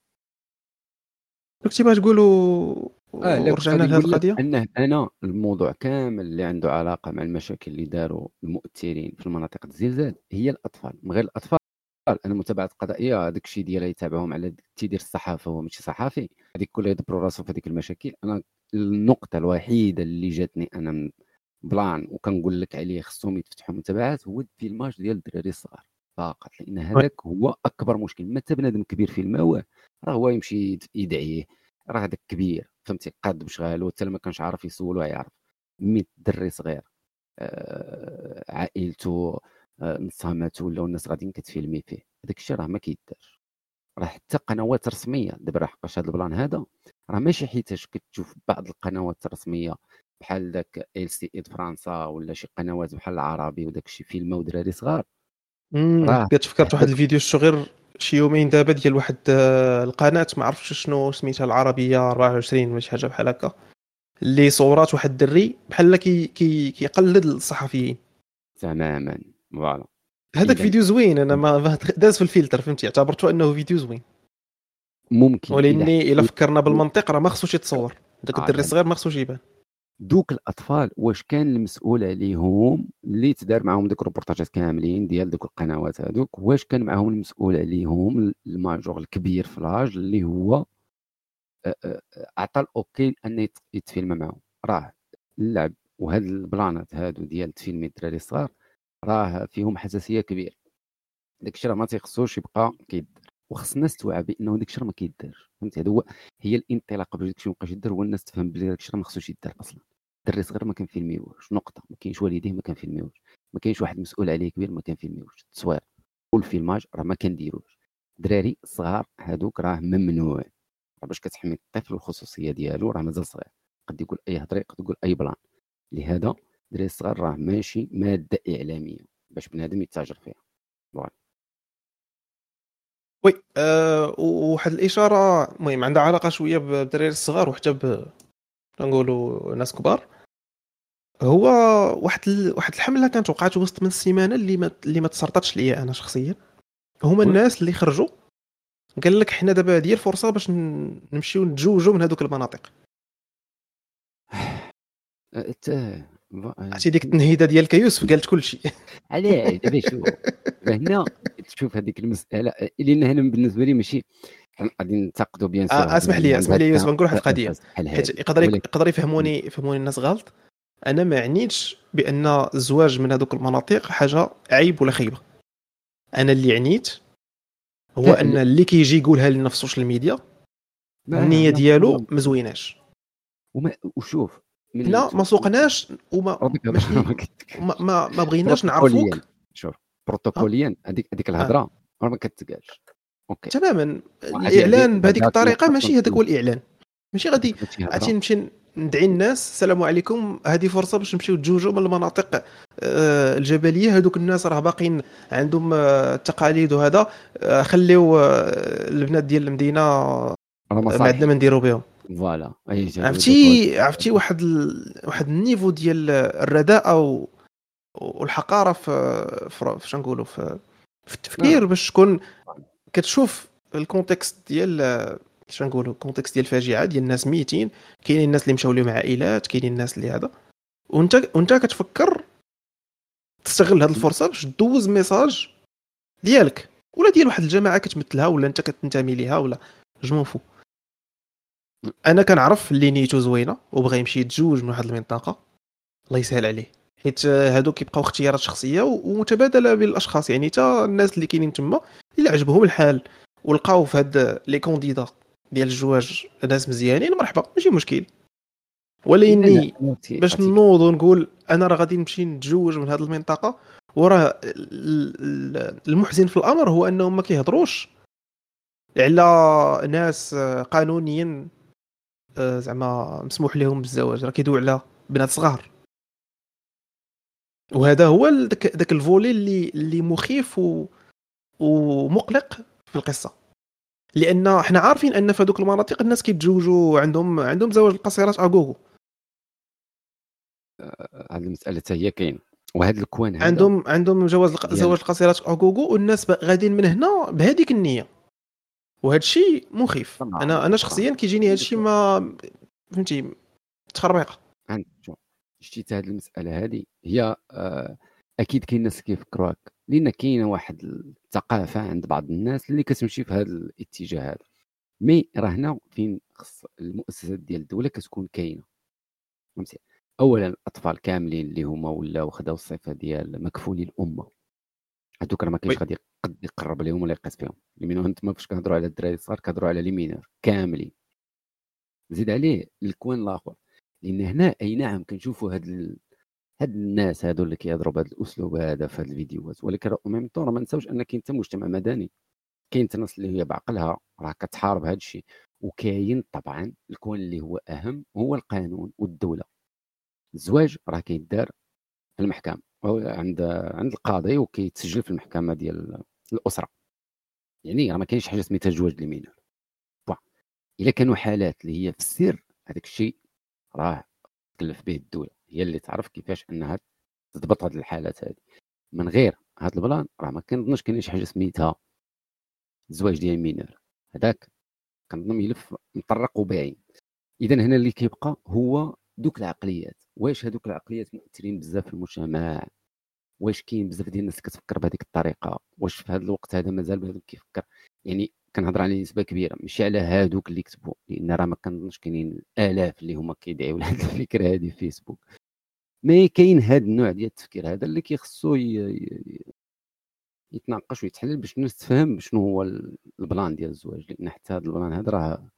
كنتي باش تقولوا رجعنا لهاد القضيه انه انا الموضوع كامل اللي عنده علاقه مع المشاكل اللي داروا المؤثرين في المناطق الزلزال هي الاطفال. من غير الاطفال انا متابعه قضائيه هذاك الشيء ديالها يتابعهم على تيدير الصحافه هو ماشي صحافي هذيك كلها يدبروا راسهم في هذيك المشاكل. انا النقطه الوحيده اللي جاتني انا من بلان وكنقول لك عليه خصهم يتفتحوا متابعات هو الفيلماج ديال الدراري الصغار فقط لان هذاك هو اكبر مشكل. متى بنادم كبير في الماوى راه هو يمشي يدعيه راه هذاك كبير فهمتي قاد بشغال وحتى ما كانش عارف يسولو يعرف مي الدري صغير آه عائلته آه نصاماتو ولا الناس غاديين كتفيلمي فيه هذاك الشيء راه ما كيدارش. راه حتى قنوات رسميه دابا حقاش هذا البلان هذا راه ماشي حيتاش كتشوف بعض القنوات الرسميه بحال داك ال سي اي فرنسا ولا شي قنوات بحال العربي وداك الشيء فيلموا دراري صغار. امم كتفكرت واحد الفيديو الصغير شي يومين دابا ديال واحد القناه ما عرفتش شنو سميتها العربيه أربعة وعشرين ولا شي حاجه بحال هكا اللي صورات واحد الدري بحال كي كيقلد الصحفيين تماما. فوالا هذاك فيديو زوين انا ما داز في الفلتر فهمتي اعتبرته انه فيديو زوين ممكن ولكن الا فكرنا بالمنطق راه ما خصوش يتصور داك الدري الصغير ما خصوش يبان. دوك الاطفال واش كان المسؤول عليهم اللي تدار معهم ديك الروبورتاجات كاملين ديال دوك القنوات هذوك واش كان معهم المسؤول عليهم الماجور الكبير فلاج اللي هو عطى الاوكي ان يتفيلم معهم راه اللعب وهاد البلانات هادو ديال تفيلم الدراري الصغار راه فيهم حساسيه كبيره. داكشي راه ما تيخصوش يبقى كيدار وخص الناس توعى بانه داكشي راه ما كيدارش فهمتي. هذا هو هي الانطلاقه باش داكشي ما بقاش يدار هو الناس تفهم بلي داكشي راه ما خصوش يدار اصلا. الدري صغير ما كنفيلميوش نقطه ما كاينش والديه ما كنفيلميوش ما كاينش واحد مسؤول عليه كبير ما كنفيلميوش التصوير والفيلماج راه ما كنديروش. الدراري الصغار هذوك راه ممنوع باش كتحمي الطفل الخصوصيه ديالو راه مازال صغير قد يقول اي هضره قد يقول اي بلان. لهذا الدري الصغار راه ماشي ماده اعلاميه باش بنادم يتاجر فيها. بون وي أه وواحد الاشاره المهم عندها علاقه شويه بالدراري الصغار وحتى ب نقولوا ناس كبار. هو واحد ال... واحد الحمله كانت وقعت وسط من السيمانه اللي ما اللي ما تسرطتش ليا انا شخصيا. هما الناس اللي خرجوا قال لك حنا دابا هذه الفرصه باش نمشيو نتزوجوا من هذوك المناطق. عرفتي ديك التنهيده ديالك يوسف قالت كلشي علاه. دابا شوف هنا تشوف هذيك المساله اللي هنا بالنسبه لي ماشي غادي ننتقدوا بيان سور. آه اسمح لي اسمح لي يوسف نقول واحد القضيه حيت يقدر يقدر يفهموني يفهموني الناس غلط. انا ما عنيتش بان الزواج من هذوك المناطق حاجه عيب ولا خيبه. انا اللي عنيت هو ان اللي كيجي يقولها لنا في السوشيال ميديا النيه ديالو ما زويناش وما وشوف لا ما سوقناش وما ماشي ما ما بغيناش نعرفوك. شوف بروتوكوليا هذيك هذيك الهضره راه ما كتقالش اوكي تماما. الاعلان بهذيك الطريقه ماشي هذاك هو الاعلان. ماشي غادي عرفتي نمشي ندعي الناس السلام عليكم هذه فرصه باش نمشيو نتزوجوا من المناطق الجبليه هذوك الناس راه باقيين عندهم التقاليد وهذا خليو البنات ديال المدينه ما عندنا ما نديروا بهم فوالا. عرفتي عرفتي واحد ال... واحد النيفو ديال الرداءه و... والحقاره في فاش نقولوا في في التفكير باش تكون كتشوف الكونتكست ديال اش نقولوا الكونتكست ديال الفاجعه ديال الناس ميتين. كاينين الناس اللي مشاو لهم عائلات كاينين الناس اللي هذا وانت وانت كتفكر تستغل هذه الفرصه باش دوز ميساج ديالك ولا ديال واحد الجماعه كتمثلها ولا انت كتنتمي ليها ولا جمونفو. انا كنعرف اللي نيتو زوينه وبغى يمشي يتزوج من واحد المنطقه الله يسهل عليه حيت هادو كيبقاو اختيارات شخصيه ومتبادله بالاشخاص. يعني حتى الناس اللي كاينين تما الا عجبهم الحال ولقاو في هاد لي كونديدا ديال الزواج ناس مزيانين مرحبا ماشي مشكل. ولكن باش نوض ونقول انا راه غادي نمشي نتزوج من هاد المنطقه وراه المحزن في الامر هو انهم ما كيهضروش على ناس قانونيا زعما مسموح لهم بالزواج راه كيدوي على بنات صغار. وهذا هو داك الفولي اللي اللي مخيف ومقلق في القصه لان احنا عارفين ان في هذوك المناطق الناس كيتزوجوا عندهم عندهم زواج القصيرات اغوغو. هذه المساله حتى هي كاين وهذا الكوان هذا عندهم عندهم زواج زواج القصيرات اغوغو والناس غاديين من هنا بهذيك النيه وهذا الشيء مخيف. انا انا شخصيا كيجيني هذا الشيء ما فهمتي تخربيقه. شتي هذه المساله هذه هي اكيد كاين ناس كيفكروا هكا لان كاينه واحد الثقافه عند بعض الناس اللي كتمشي في هذا الاتجاه هذا مي راه هنا فين خص المؤسسات ديال الدوله كتكون كاينه. فهمتي اولا الاطفال كاملين اللي هما ولاو خداو الصفه ديال مكفولي الامه هذوك راه ما كاينش غادي يقرب لهم ولا يقيس فيهم. ليمينو انتما فاش كنهضروا على الدراري الصغار كنهضروا على ليمينار كاملين زيد عليه الكوان الاخر لان هنا اي نعم كنشوفوا هاد ال... هاد الناس هادو اللي كيهضروا بهذا الاسلوب هذا في هاد الفيديوهات ولكن راه ميم طور ما نساوش ان كاين حتى مجتمع مدني كاين الناس اللي هي بعقلها راه كتحارب هاد الشيء وكاين طبعا الكوان اللي هو اهم هو القانون والدوله. الزواج راه كيدار في المحكمه عند عند القاضي وكيتسجل في المحكمه ديال الاسره يعني راه ما كاينش حاجه سميتها زواج للمينور. الا كانوا حالات اللي هي في السر هذاك الشيء راه تكلف به الدوله هي اللي تعرف كيفاش انها تضبط هذه الحالات هذه. من غير هذا البلان راه ما كنظنش كاين شي حاجه سميتها الزواج ديال المينور هذاك كنظن يلف مطرق وباين. اذا هنا اللي كيبقى هو دوك العقليات واش هذوك العقليات مؤثرين بزاف في المجتمع واش كاين بزاف ديال الناس كتفكر بهذيك الطريقه واش في هذا الوقت هذا مازال بهذوك كيفكر. يعني كنهضر على نسبه كبيره ماشي على هذوك اللي كتبوا لان راه ما كنظنش كاينين الالاف اللي هما كيدعيوا لهذ الفكره هذه في فيسبوك مي كاين هذا النوع ديال التفكير هذا اللي كيخصو يتناقش ويتحلل باش الناس تفهم شنو هو البلان ديال الزواج لان حتى هذا البلان هذا راه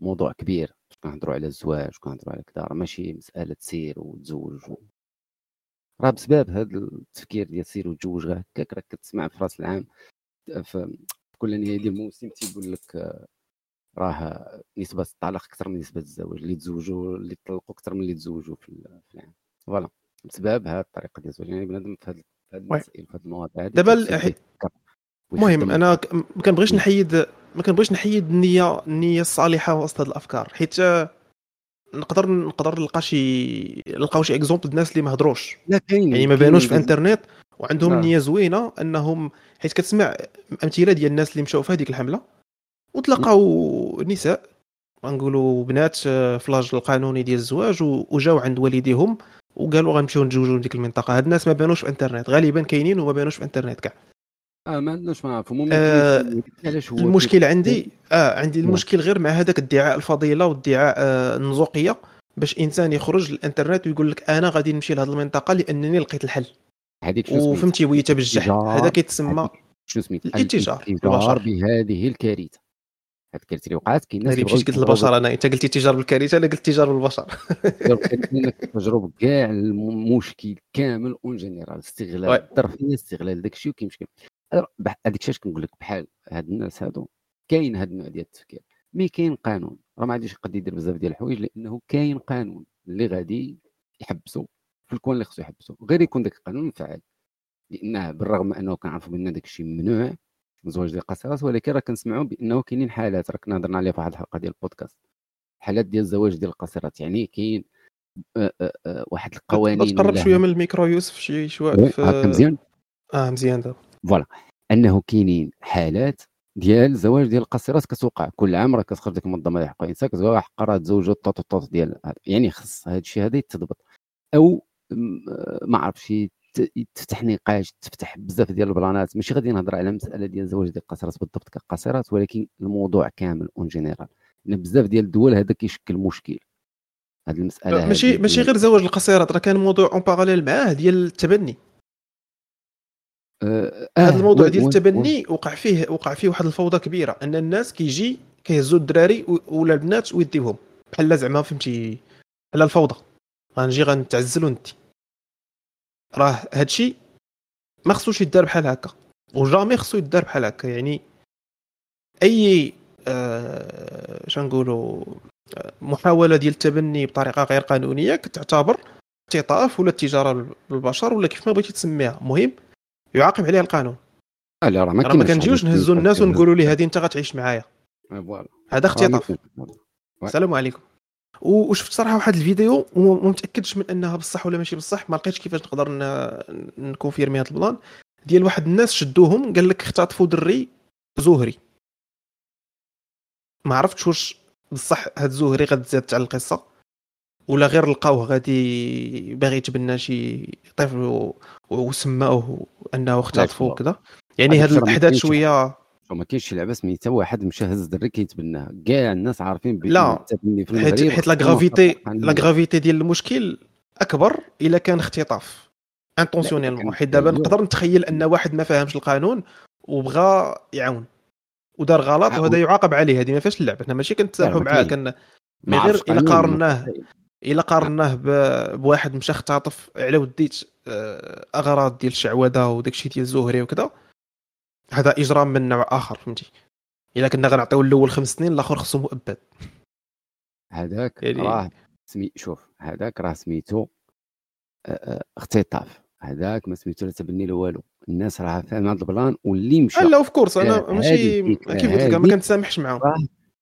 موضوع كبير كنهضروا على الزواج وكنهضروا على كذا ماشي مساله تسير وتزوج راه بسبب هذا التفكير ديال سير وتزوج غير هكاك راك كتسمع في راس العام في كل نهايه ديال الموسم تيقول لك راه نسبه الطلاق اكثر من نسبه الزواج اللي تزوجوا اللي طلقوا اكثر من اللي تزوجوا في العام فوالا بسبب هذه الطريقه ديال الزواج. يعني بنادم في هذه المسائل في هذه المواضيع هذه دابا المهم انا ما كنبغيش نحيد ما كنبغيش نحيد النيه النيه الصالحه وسط هذه الافكار حيت نقدر نقدر نلقى شي نلقاو شي اكزومبل الناس اللي ما هضروش يعني ما بانوش في الانترنت وعندهم نيه زوينه انهم حيت كتسمع امثله ديال الناس اللي مشاو في هذيك الحمله وتلقاو نساء غنقولوا بنات في لاج القانوني ديال الزواج وجاو عند والديهم وقالوا غنمشيو نتزوجوا من ديك المنطقه. هاد الناس ما بانوش في انترنت غالبا، كاينين وما بانوش في انترنت كاع. اه ما عندناش معاهم. علاش هو المشكل عندي؟ اه عندي المشكل غير مع هذاك ادعاء الفضيله وادعاء آه النزوقيه، باش انسان يخرج للانترنت ويقول لك انا غادي نمشي لهاد المنطقه لانني لقيت الحل هذيك، وفهمتي ويتا بالجح. هذا كيتسمى شنو سميت الاتجار بهذه الكارثه. هاد الكارثه اللي وقعت كاين ناس اللي قلت البشر، انا انت قلتي التجار بالكارثه، انا قلت التجار بالبشر. تجربه كاع المشكل كامل اون جينيرال، استغلال الطرفيه، استغلال داكشي وكيمشي. هذيك الشيء كنقول لك بحال هاد الناس هادو كاين هاد النوع ديال التفكير، مي كاين قانون. راه ما عادش يقدر يدير بزاف ديال الحوايج لانه كاين قانون اللي غادي يحبسو في الكون اللي خصو يحبسو، غير يكون داك القانون فعال. لانه بالرغم انه كنعرفوا بان داك الشيء ممنوع الزواج ديال القصاص، ولكن راه كنسمعوا بانه كاينين حالات، راه كنا هضرنا عليها في واحد الحلقه ديال البودكاست، حالات ديال الزواج ديال القصيرات. يعني كاين أه أه أه واحد القوانين. تقرب شويه من الميكرو يوسف شي شويه. مزيان اه مزيان دابا فوالا. انه كاينين حالات ديال الزواج ديال القصيرات كتوقع كل عام، راه كتخرج ديك المنظمه ديال حقوق الانسان كتقول حق راه تزوجوا الطوط الطوط ديال هذا. يعني خص هذا الشيء هذا يتضبط، او ما عرفتش تفتح نقاش، تفتح بزاف ديال البلانات. ماشي غادي نهضر على مساله ديال الزواج ديال القصرات بالضبط كقصرات، ولكن الموضوع كامل اون جينيرال. بزاف ديال الدول هذا كيشكل مشكل هذه المساله. ماشي ماشي غير زواج القصرات، راه كان موضوع اون باراليل معاه ديال التبني. آه هذا الموضوع آه ديال التبني وقع فيه وقع فيه واحد الفوضى كبيره، ان الناس كيجي كيهزوا الدراري ولا البنات ويديهم بحال زعما فهمتي على الفوضى، غنجي غنتعزل وندي. راه هادشي ما خصوش يدار بحال هكا، وجامي خصو يدار بحال هكا. يعني اي آه شنو نقولوا محاوله ديال التبني بطريقه غير قانونيه كتعتبر اختطاف ولا تجاره بالبشر ولا كيف ما بغيتي تسميها، المهم يعاقب عليها القانون. اه لا راه ما كنجيوش نهزوا الناس ونقولوا ليه هذه انت غتعيش معايا، هذا اختطاف. السلام عليكم. وشفت صراحه واحد الفيديو وما متاكدش من انها بصح ولا ماشي بصح، ما لقيتش كيفاش نقدر نكونفيرمي هذا البلان ديال واحد الناس شدوهم قال لك اختطفوا دري زهري. ما عرفتش واش بصح هاد زهري غتزاد على القصه ولا غير لقاوه غادي باغي يتبنى شي طفل وسماوه انه اختطفوا كذا. يعني هاد الاحداث شويه وما كاينش لعبه سميتها واحد مشى هز الدري كيتبناها، كاع الناس عارفين بان التبني في المغرب، حيت لا غرافيتي لا غرافيتي ديال المشكل اكبر الا كان اختطاف انتونسيونيل. حيت دابا نقدر نتخيل ان واحد ما فاهمش القانون وبغى يعاون ودار غلط وهذا يعاقب عليه. هذه ما فيهاش اللعبه، حنا ماشي كنتسامحوا معاه. كان غير الا قارناه الا قارناه بواحد مشى اختطف على وديت اغراض ديال الشعوذه وداكشي ديال الزهري وكذا، هذا اجرام من نوع اخر. فهمتي الا كنا غنعطيو الاول خمس سنين الاخر خصو مؤبد. هذاك يعني... راه سمي شوف هذاك راه سميتو اختطاف، هذاك ما سميتو لا تبني لا والو. الناس راه فاهمه هذا البلان واللي مشى لا اوف كورس انا ماشي كيف قلت لك ما كنتسامحش معاهم، راه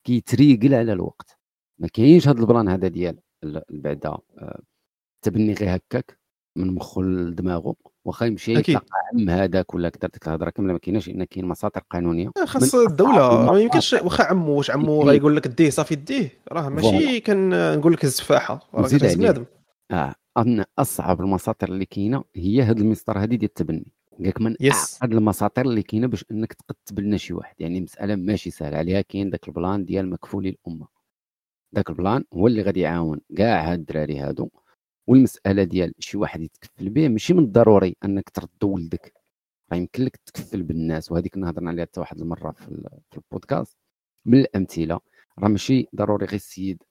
كيتريقل على الوقت. ما كاينش هذا البلان هذا ديال بعدا تبني غير هكاك من مخو لدماغو، واخا يمشي يتلقى عم هذاك ولا كثر ديك الهضره كامله ما كايناش. لان كاين مساطر قانونيه خاص الدوله، ما يمكنش واخا عمو واش عمو غايقول لك ديه صافي ديه، راه ماشي كنقول لك الزفاحه راه بنادم. اه ان اصعب المساطر اللي كاينه هي هذا المسطر هذه ديال التبني، قالك من اعقد المساطر اللي كاينه باش انك تقد تبنى شي واحد. يعني مساله ماشي سهله عليها. كاين داك البلان ديال مكفولي الامه، داك البلان هو اللي غادي يعاون كاع هاد الدراري هادو. والمساله ديال شي واحد يتكفل به ماشي من الضروري انك تردو ولدك، راه يمكن لك تكفل بالناس. وهذيك نهضرنا عليها حتى واحد المره في البودكاست من الامثله، راه ماشي ضروري غير السيد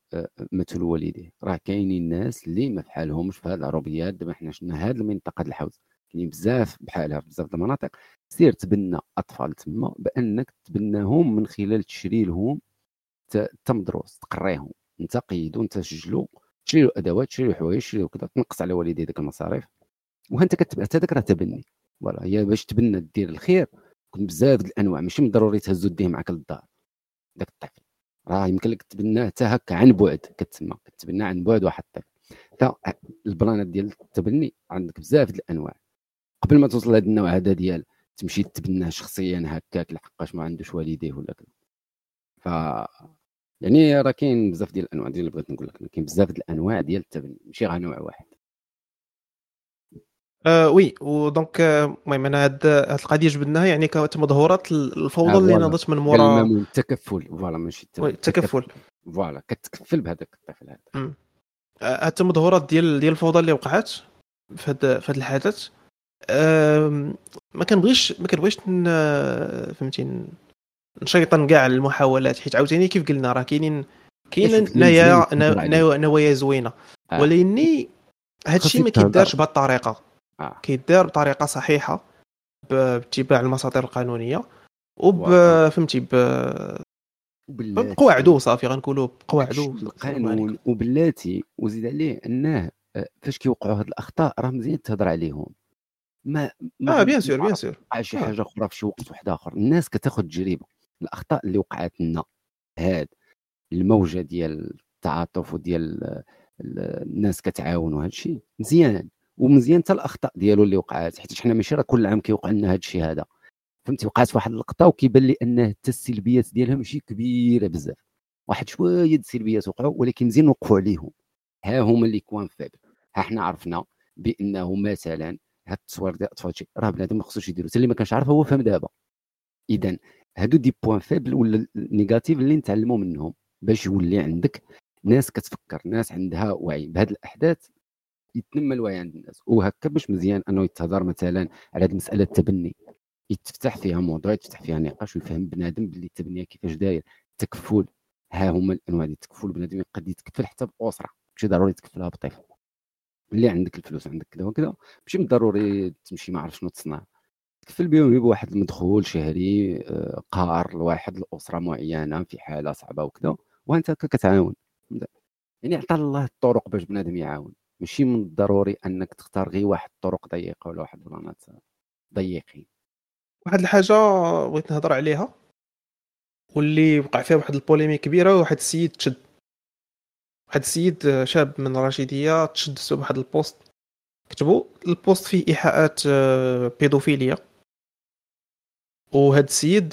مثل والديه، راه كاينين الناس اللي ما فحالهمش في هذه العروبيات. دابا حنا شفنا هذه المنطقه ديال الحوز كاين بزاف بحالها في بزاف المناطق. سير تبنى اطفال تما بانك تبناهم من خلال تشري لهم تمدروس، تقريهم انت، قيدو انت، سجلو، شريوا ادوات، شريوا حوايج، شريوا كذا، تنقص على والدي داك المصاريف. وانت كتبع حتى داك راه تبني فوالا. هي باش تبنى دير الخير كاين بزاف ديال الانواع، ماشي من ضروري تهزو ديه معك للدار. داك الطفل راه يمكن لك تبناه حتى هكا عن بعد، كتسمى كتبنى عن بعد واحد الطفل. البلانات ديال التبني عندك بزاف ديال الانواع. قبل ما توصل لهذا النوع هذا ديال تمشي تبناه شخصيا هكاك لحقاش ما عندوش والديه ولا كذا، ف يعني راه كاين بزاف ديال الانواع ديال اللي بغيت نقول لك، كاين بزاف ديال الانواع ديال التبني ماشي غير نوع واحد. آه وي ودونك المهم انا هاد هاد القضيه جبدناها يعني كانت مظهرات الفوضى اللي نضت من مورا التكفل. فوالا ماشي التكفل، فوالا كتكفل بهذاك الطفل هذا. آه هاد المظهرات ديال ديال الفوضى اللي وقعت في هاد في هاد الحدث ما كنبغيش ما كنبغيش فهمتي نشيطن كاع المحاولات، حيت عاوتاني كيف قلنا راه كاينين كاين نوايا نوايا زوينه، ولكن هادشي ما كيدارش بهاد الطريقه. آه. كيدار بطريقه صحيحه باتباع المساطير القانونيه وفهمتي ب بقواعد وصافي غنقولوا بقواعد القانون وبلاتي. وزيد عليه انه فاش كيوقعوا هاد الاخطاء راه مزيان تهضر عليهم، ما ما بيان سير بيان سير شي حاجه اخرى في شي وقت واحد اخر. الناس كتاخذ تجربه. الاخطاء اللي وقعت لنا هاد الموجه ديال التعاطف وديال الناس كتعاون وهادشي مزيان، ومزيان حتى الاخطاء ديالو اللي وقعات، حيت حنا ماشي راه كل عام كيوقع لنا هذا الشيء هذا فهمتي. وقعت واحد اللقطه وكيبان لي ان حتى السلبيات ديالها ماشي كبيره بزاف، واحد شويه السلبيات وقعوا، ولكن مزيان وقفوا عليهم. ها هما اللي كوان فاب، ها حنا عرفنا بانه مثلا هاد التصوير ديال الاطفال شي راه بنادم ما خصوش يديرو، حتى اللي ما كانش عارف هو فهم دابا. اذا هادو دي بوين فابل ولا النيجاتيف اللي نتعلموا منهم باش يولي عندك ناس كتفكر، ناس عندها وعي بهاد الاحداث، يتنمى الوعي عند الناس. وهكا باش مزيان انه يتهضر مثلا على هذه المساله التبني، يتفتح فيها موضوع، يتفتح فيها نقاش، ويفهم بنادم باللي التبنيه كيفاش داير. التكفل ها هما الانواع ديال التكفل. بنادم يقدر يتكفل حتى باسره، ماشي ضروري تكفلها بطفل. اللي عندك الفلوس عندك كذا وكذا، ماشي من ضروري تمشي ما عرف شنو تصنع. تكفل بهم بواحد المدخول شهري قار لواحد الاسره معينه في حاله صعبه وكذا، وانت كتعاون. يعني عطى الله الطرق باش بنادم يعاون، ماشي من الضروري انك تختار غير واحد الطرق ضيقه ولا واحد البلانات ضيقين. واحد الحاجه بغيت نهضر عليها واللي وقع فيها واحد البوليميك كبيره، واحد السيد تشد واحد السيد شاب من رشيديه تشد سو واحد البوست، كتبوا البوست فيه ايحاءات بيدوفيليا، وهذا السيد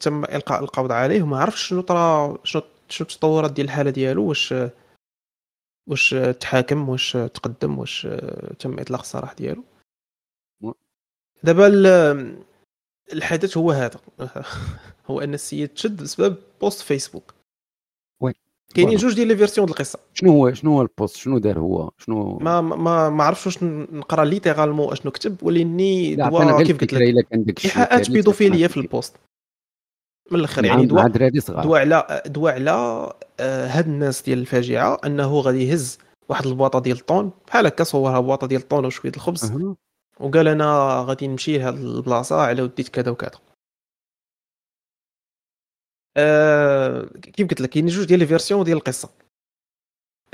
تم القاء القبض عليه وما عرفش شنو طرا شنو شنو التطورات ديال الحاله ديالو، واش واش تحاكم، واش تقدم، واش تم اطلاق السراح ديالو. دابا الحدث هو هذا هو ان السيد تشد بسبب بوست فيسبوك. وي كاينين جوج ديال لي فيرسيون ديال القصه. شنو هو شنو هو البوست، شنو دار هو، شنو ما ما ما عرفتش واش نقرا ليتيرالمون اشنو كتب، ولاني دوا كيف قلت لك ايحاءات بيدوفيليا في البوست من الاخر. يعني دوا دوا على دوا على هاد الناس ديال الفاجعه انه غادي يهز واحد البواطه ديال الطون بحال هكا، صورها بواطه ديال الطون وشويه الخبز أه. وقال انا غادي نمشي لهاد البلاصه على وديت كذا وكذا. أه كيف قلت لك كاين جوج ديال لي فيرسيون ديال القصه.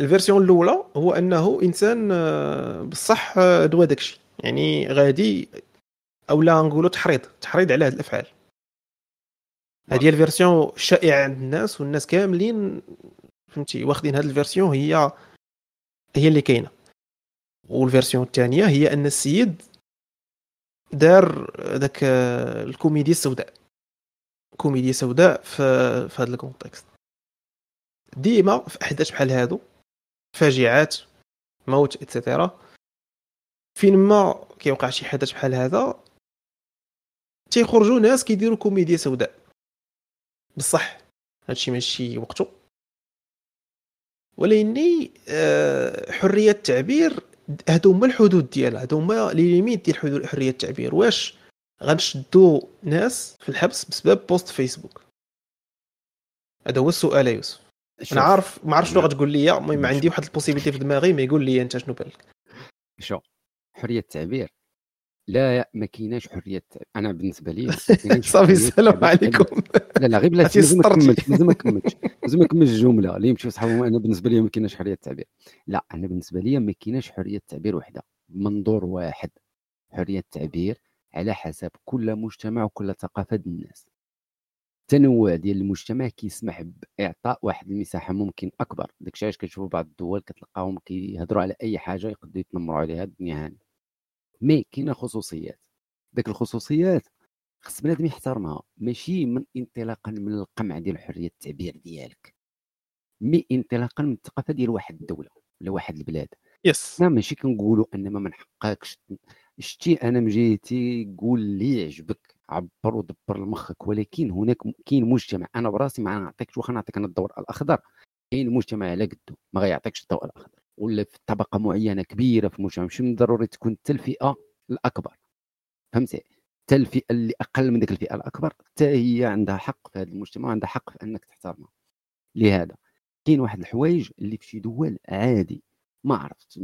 الفيرسيون الاولى هو انه انسان بصح دوا داكشي، يعني غادي اولا نقولوا تحريض تحريض على هاد الافعال. هذه الفيرسيون الشائعه عند الناس، والناس كاملين فهمتي واخدين هذه الفيرسيون هي هي اللي كاينه. والفيرسيون الثانيه هي ان السيد دار داك الكوميديا السوداء، كوميديا سوداء في في هذا الكونتكست. ديما في احداث بحال هادو، فاجعات، موت ايتترا، فين ما كيوقع شي حدث بحال هذا تيخرجوا ناس كيديروا كوميديا سوداء. بصح هادشي ماشي وقته، ولكن حريه التعبير هادو هما الحدود ديالها، هادو هما لي ليميت ديال حدود حريه التعبير. واش غنشدوا ناس في الحبس بسبب بوست فيسبوك؟ هذا هو السؤال يا يوسف. انا عارف ما عرفتش شنو غتقول لي، المهم عندي واحد البوسيبيليتي في دماغي، ما يقول لي انت شنو بالك. شو حريه التعبير؟ لا ما كايناش حريه. انا بالنسبه لي صافي السلام عليكم. لا لا غير بلاتي لازم نكملش لازم نكملش لازم نكمل الجمله اللي يمشيو صحابهم. انا بالنسبه لي ما كايناش حريه التعبير. لا انا بالنسبه لي ما كايناش حريه التعبير وحده، منظور واحد. حريه التعبير على حسب كل مجتمع وكل ثقافه ديال الناس. التنوع ديال المجتمع كيسمح باعطاء واحد المساحه ممكن اكبر. داكشي علاش كتشوفوا بعض الدول كتلقاهم كيهضروا على اي حاجه يقدروا يتنمروا عليها الدنيا هاني. مي كاينه خصوصيات، داك الخصوصيات خص بنادم يحترمها، ماشي من انطلاقا من القمع ديال حريه التعبير ديالك، مي انطلاقا من الثقافه ديال واحد الدوله ولا واحد البلاد. يس yes. انا ماشي كنقولوا ان ما من حقكش شتي، انا مجيتي قول لي يعجبك عبر ودبر لمخك، ولكن هناك كاين مجتمع. انا براسي ما نعطيكش، واخا نعطيك انا الدور الاخضر، كاين مجتمع على قدو ما غيعطيكش الضوء الاخضر، ولا في طبقه معينه كبيره في المجتمع. ماشي من ضروري تكون حتى الفئه الاكبر، فهمتي؟ حتى الفئه اللي اقل من ديك الفئه الاكبر حتى هي عندها حق في هذا المجتمع، عندها حق في انك تحترمها. لهذا كاين واحد الحوايج اللي في شي دول عادي، ما عرفت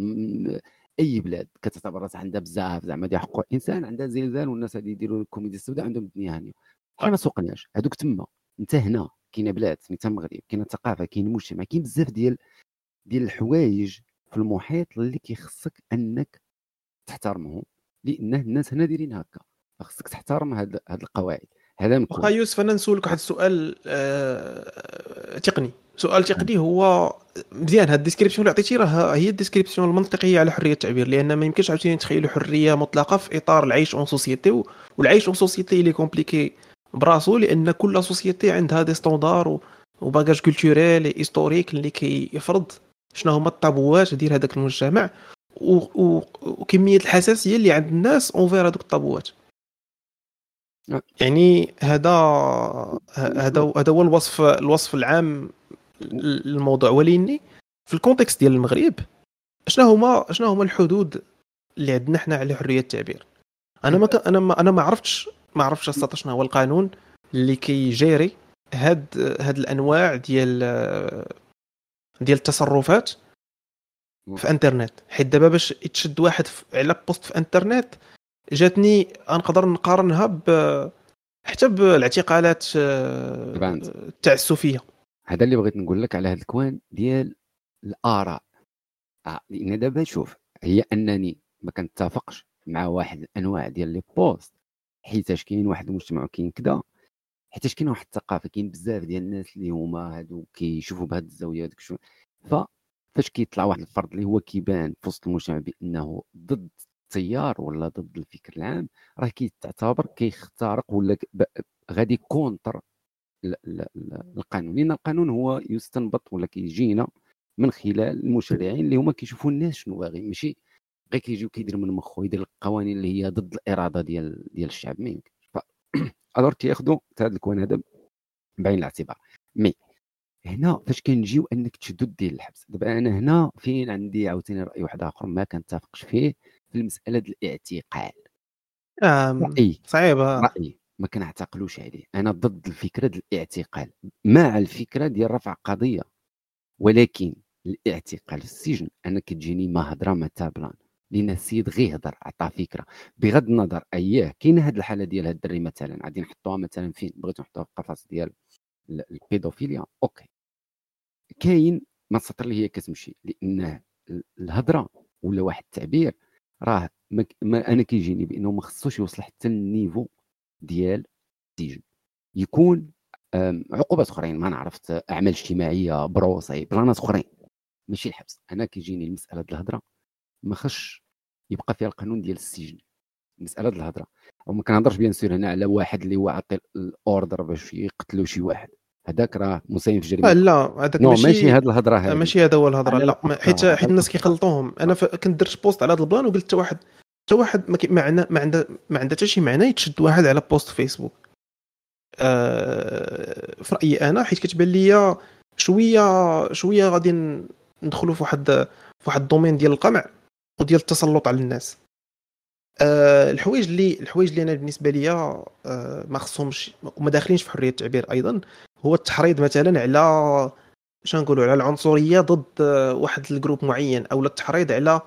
اي بلاد كتعتبر راسها عندها بزاف زعما ديال حقوق الانسان، عندها زلزال والناس اللي يديروا الكوميديا السوداء عندهم الدنيا هانيه. حنا ما سوقناش هذوك تما، انت هنا كاينه بلاد سميتها المغرب، كاينه ثقافه، كاين مجتمع، كاين بزاف ديال ديال الحوايج في المحيط اللي كيخصك انك تحترمهم، لان الناس هنا دايرين هكا، خصك تحترم هاد هاد القواعد. هذا من واخا يوسف انا نسولك واحد السؤال آه... تقني سؤال تقني هو مزيان. هاد الديسكريبسيون اللي عطيتي راه هي الديسكريبسيون المنطقيه على حريه التعبير، لان ما يمكنش عاوتاني نتخيلوا حريه مطلقه في اطار العيش اون سوسيتي، والعيش اون سوسيتي لي كومبليكي براسو، لان كل سوسيتي عندها دي ستاندار وباجاج كولتوريل هيستوريك اللي كيفرض شنو هما الطابوات ديال هذاك المجتمع وكميه الحساسيه اللي عند الناس اونفير هذوك الطابوات. يعني هذا هذا هذا هو الوصف الوصف العام للموضوع. وليني في الكونتكست ديال المغرب شنو هما شنو هما الحدود اللي عندنا حنا على حريه التعبير؟ انا ما انا ما انا ما عرفتش ما عرفتش السطر شنو هو القانون اللي كيجيري هاد هاد الانواع ديال ديال التصرفات في انترنت، حيت دابا باش يتشد واحد على بوست في انترنت جاتني نقدر نقارنها ب حتى بالاعتقالات التعسفيه. هذا اللي بغيت نقول لك على هذا الكوان ديال الاراء، لان دابا شوف هي انني ما كنتفقش مع واحد الانواع ديال لي بوست، حيتاش كاين واحد المجتمع كاين كذا، حيتاش كاين واحد الثقافه، كاين بزاف ديال الناس اللي هما هادو كيشوفوا بهذه الزاويه داك الشيء. فاش كيطلع واحد الفرد اللي هو كيبان في وسط المجتمع بانه ضد التيار ولا ضد الفكر العام، راه كيتعتبر كيخترق ولا غادي كونتر القانون، لان القانون هو يستنبط ولا كيجينا من خلال المشرعين اللي هما كيشوفوا الناس شنو باغي، ماشي غير كيجيو كيدير من مخو يدير القوانين اللي هي ضد الاراده ديال ديال الشعب. مين فالور كياخذوا هذا الكون هذا بعين الاعتبار. مي هنا فاش كنجيو انك تشدد ديال الحبس، دابا انا هنا فين عندي عاوتاني راي واحد اخر ما كنتفقش فيه في المساله ديال الاعتقال. رأيي صعيبه، رايي ما كنعتقلوش عليه، انا ضد الفكره ديال الاعتقال مع الفكره ديال رفع قضيه، ولكن الاعتقال في السجن انا كتجيني ما هضره ما تابلان، لان السيد غير هضر عطى فكره بغض النظر. اييه كاينه هذه الحاله ديال هاد الدري مثلا، غادي نحطوها مثلا فين بغيتو نحطوها في القفص ديال البيدوفيليا، اوكي كاين ما السطر اللي هي كتمشي، لان الهضره ولا واحد التعبير راه انا كيجيني بانه ما خصوش يوصل حتى النيفو ديال السجن، يكون عقوبات اخرين ما نعرفت، اعمال اجتماعيه، بروسي، بلانات اخرين، ماشي الحبس. انا كيجيني المساله ديال الهضره ما خصش يبقى فيها القانون ديال السجن، المساله ديال الهضره. وما كنهضرش بيان سير هنا على واحد اللي هو عطى الاوردر باش يقتلوا شي واحد، هذاك راه مساهم في جريمه، لا هذاك ماشي هاد الهضره، هذه ماشي هذا هو الهضره، لا حيت حيت الناس كيخلطوهم. انا كنت درت بوست على هذا البلان وقلت حتى واحد حتى واحد ما عندها ما عندها ما عندها حتى شي معنى يتشد واحد على بوست فيسبوك. أه... في رايي انا، حيت كتبان ليا شويه شويه غادي ندخلوا في واحد في واحد الدومين ديال القمع وديال التسلط على الناس. أه... الحوايج اللي الحوايج اللي انا بالنسبه ليا أه... ما خصهمش وما داخلينش في حريه التعبير ايضا، هو التحريض مثلا على شنو نقولوا على العنصريه ضد واحد الجروب معين، او التحريض على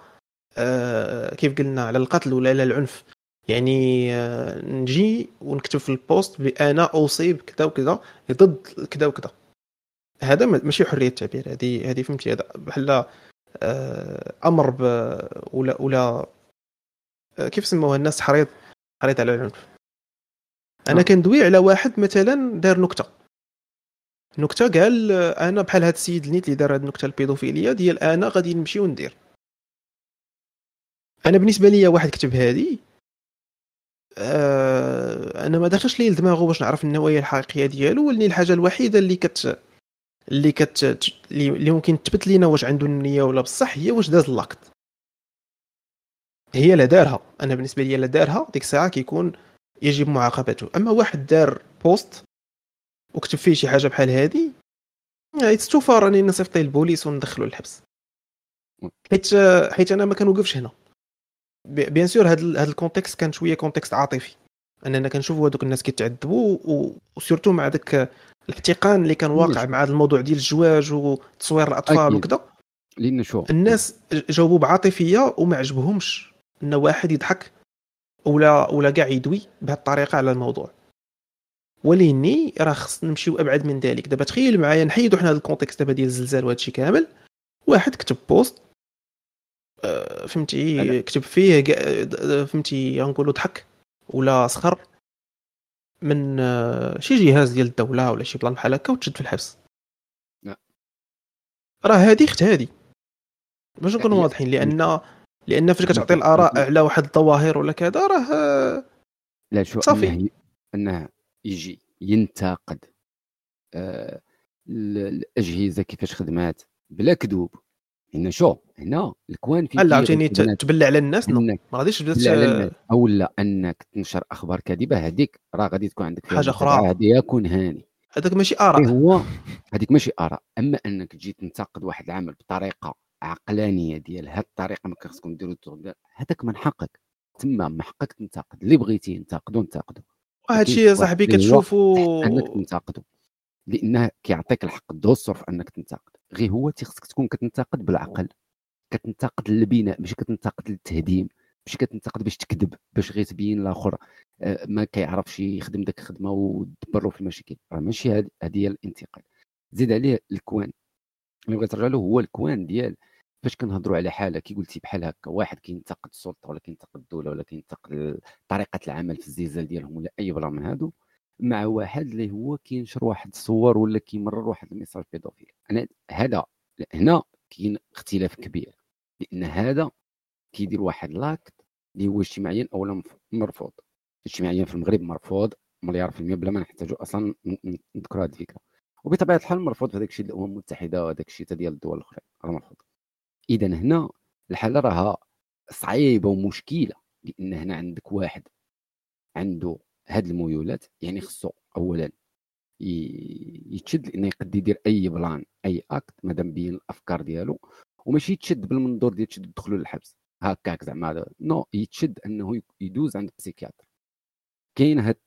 آه كيف قلنا على القتل ولا على العنف. يعني آه نجي ونكتب في البوست بأنا أصيب كذا وكذا ضد كذا وكذا، هذا ماشي حرية تعبير. هذه هذه فهمتي، هذا بحال آه أمر ب ولا ولا آه كيف سموها الناس، حريض حريض على العنف. أنا كندوي على واحد مثلا دار نكتة نكتة قال آه أنا بحال هاد السيد النيت اللي دار هاد النكتة البيدوفيلية ديال أنا غادي نمشي وندير. انا بالنسبه لي واحد كتب هذه آه انا ما دخلش ليه لدماغه باش نعرف النوايا الحقيقيه ديالو، ولكن الحاجه الوحيده اللي كت اللي كت اللي ممكن تثبت لينا واش عنده النيه ولا بصح هي واش داز اللقط، هي لا دارها. انا بالنسبه لي لا دارها ديك الساعه كيكون يجب معاقبته. اما واحد دار بوست وكتب فيه شي حاجه بحال هذه يتستوفى راني نصيفطيه للبوليس وندخلو للحبس، حيت حيت انا ما كنوقفش هنا. بيان سور هذا هذا الكونتكست كان شويه كونتكست عاطفي، اننا كنشوفوا هذوك الناس كيتعذبوا، وسيرتو مع داك الاحتقان اللي كان واقع مع الموضوع ديال الزواج وتصوير الاطفال وكذا. الناس جاوبوا بعاطفيه وما عجبهمش ان واحد يضحك ولا ولا كاع يدوي بهذه الطريقه على الموضوع، وليني راه خصنا نمشيو ابعد من ذلك. دابا تخيل معايا نحيدوا حنا هذا الكونتكست دابا ديال الزلزال وهادشي كامل، واحد كتب بوست أه فهمتي كتب فيه فهمتي غنقولوا ضحك ولا سخر من شي جهاز ديال الدوله ولا شي بلان بحال هكا وتشد في الحبس. لا راه هذه اخت هذه باش نكونوا واضحين، لان لان فاش كتعطي الاراء على واحد الظواهر ولا كذا راه لا شو صافي انها يجي ينتقد آه الاجهزه كيفاش خدمات بلا كذوب. هنا شو هنا الكوان في لا عطيني تبلع على الناس، ما غاديش بدات او لا انك تنشر اخبار كاذبه، هذيك راه غادي تكون عندك حاجه اخرى، هذه يكون هاني هذاك ماشي اراء، هو هذيك ماشي اراء. اما انك تجي تنتقد واحد العمل بطريقه عقلانيه ديال هاد الطريقه ما خصكم ديروا، هذاك من حقك تما، من حقك تنتقد اللي بغيتي نتاقدوا نتاقدوا هادشي يا صاحبي كتشوفوا انك تنتقدوا لانه كيعطيك الحق الدستور في انك تنتقد، غير هو تيخصك تكون كتنتقد بالعقل، كتنتقد للبناء ماشي كتنتقد للتهديم، ماشي كتنتقد باش تكذب باش غير تبين لاخر ما كيعرفش يخدم داك الخدمه وتبروا في المشاكل، راه ماشي هذه هي الانتقاد. زيد عليه الكوان اللي بغيت نرجع له، هو الكوان ديال فاش كنهضروا على حاله كي قلتي بحال هكا، واحد كينتقد السلطه ولا كينتقد الدوله ولا كينتقد طريقه العمل في الزلزال ديالهم ولا اي بلا من هادو، مع واحد اللي هو كينشر واحد الصور ولا كيمرر واحد الميساج بيدوفيل، انا هذا هنا كاين اختلاف كبير، لان هذا كيدير واحد لاكت اللي هو اجتماعيا اولا مرفوض، اجتماعيا في المغرب مرفوض مليار في المية بلا ما نحتاجو اصلا نذكر هذه الفكره، وبطبيعه الحال مرفوض في هذاك الشيء الامم المتحده وهذاك الشيء ديال الدول الاخرى راه مرفوض. اذا هنا الحاله راها صعيبه ومشكله، لان هنا عندك واحد عنده هاد الميولات، يعني خصو اولا يتشد لانه يقدر يدير اي بلان اي اكت مادام بين الافكار ديالو، وماشي يتشد بالمنظور ديال تشد دخلوا للحبس هكاك زعما نو، يتشد انه يدوز عند البسيكياتر. كاين هاد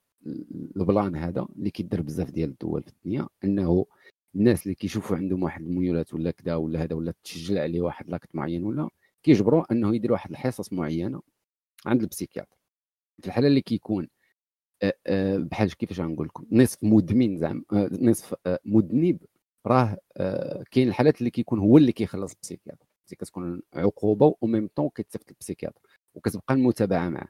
البلان هذا اللي كيدير بزاف ديال الدول في الدنيا، انه الناس اللي كيشوفوا عندهم واحد الميولات ولا كذا ولا هذا ولا تسجل عليه واحد لاكت معين ولا كيجبروه انه يدير واحد الحصص معينه عند البسيكياتر، في الحاله اللي كيكون بحال كيفاش غنقول لكم نصف مدمن زعما نصف مذنب، راه كاين الحالات اللي كيكون هو اللي كيخلص البسيكياتر، كتكون عقوبه وميم طون كيتصيفط البسيكياتر وكتبقى المتابعه معاه.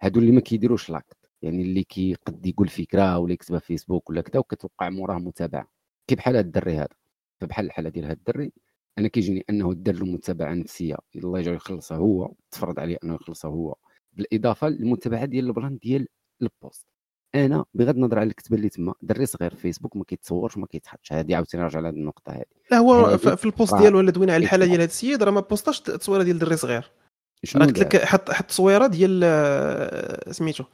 هادو اللي ما كيديروش لاكت، يعني اللي كيقد يقول فكره ولا يكتبها في فيسبوك ولا كذا وكتوقع موراه متابعه، كي بحال هاد الدري هذا. فبحال الحاله ديال هاد الدري انا كيجيني انه دار له متابعه نفسيه، يلاه جا يخلصها هو، تفرض عليه انه يخلصها هو، بالاضافه للمتابعه ديال البلان ديال البوست. انا بغيت نهضر على الكتبه اللي تما دري صغير في فيسبوك ما كيتصورش ما كيتحطش، هذه عاوتاني راجع على هذه النقطه هذه، لا هو في البوست ديالو ولا دوينا على الحاله ديال هذا السيد راه ما بوستاش التصويره ديال دري صغير، راه قلت لك حط حط تصويره ديال سميتو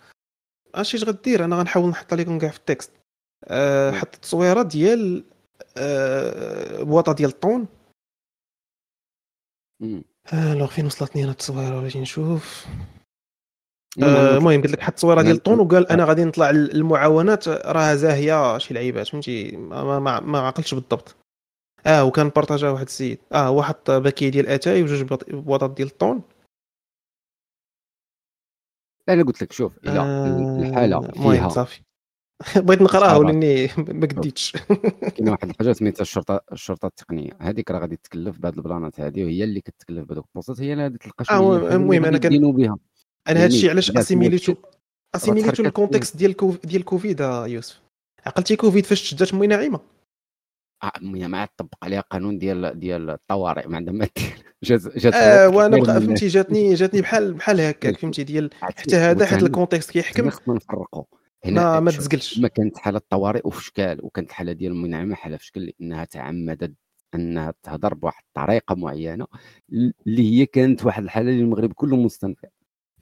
اش اش غدير، انا غنحاول نحط لكم كاع في التكست، أه حط التصويره ديال أه بواطه ديال الطون. امم أه لو فين وصلتني انا التصويره ولا جي نشوف، المهم قلت لك حط صوره ديال الطون وقال انا غادي نطلع المعاونات راه زاهيه شي لعيبات فهمتي ما ما, ما عقلتش بالضبط. اه وكان بارطاجا واحد السيد اه واحد باكيه ديال اتاي وجوج بواطات ديال الطون. انا قلت لك شوف الى آه الحاله فيها صافي بغيت نقراها ولاني ما قديتش. كاين واحد الحاجه سميتها الشرطه الشرطه التقنيه، هذيك راه غادي تتكلف بهاد البلانات هذه، وهي اللي كتكلف بهذوك البوصات، هي اللي غادي تلقى شي المهم انا كندينو بها انا هادشي علاش اسيميليتو اسيميليتو الكونتكست ديال ديال كوفيد. يوسف عقلتي كوفيد فاش تشدات مي ناعمه ما تطبق عليها قانون ديال ديال الطوارئ ما عندها ما جات جات آه وانا فهمتي جاتني جاتني بحال بحال هكاك فهمتي ديال حتى هذا حيت الكونتكست كيحكم خصنا نفرقوا هنا ما تزقلش ما كانت حاله الطوارئ وفي شكل وكانت حاله ديال المنعمه حاله في شكل لانها تعمدت انها تهضر بواحد الطريقه معينه اللي هي كانت واحد الحاله اللي المغرب كله مستنفع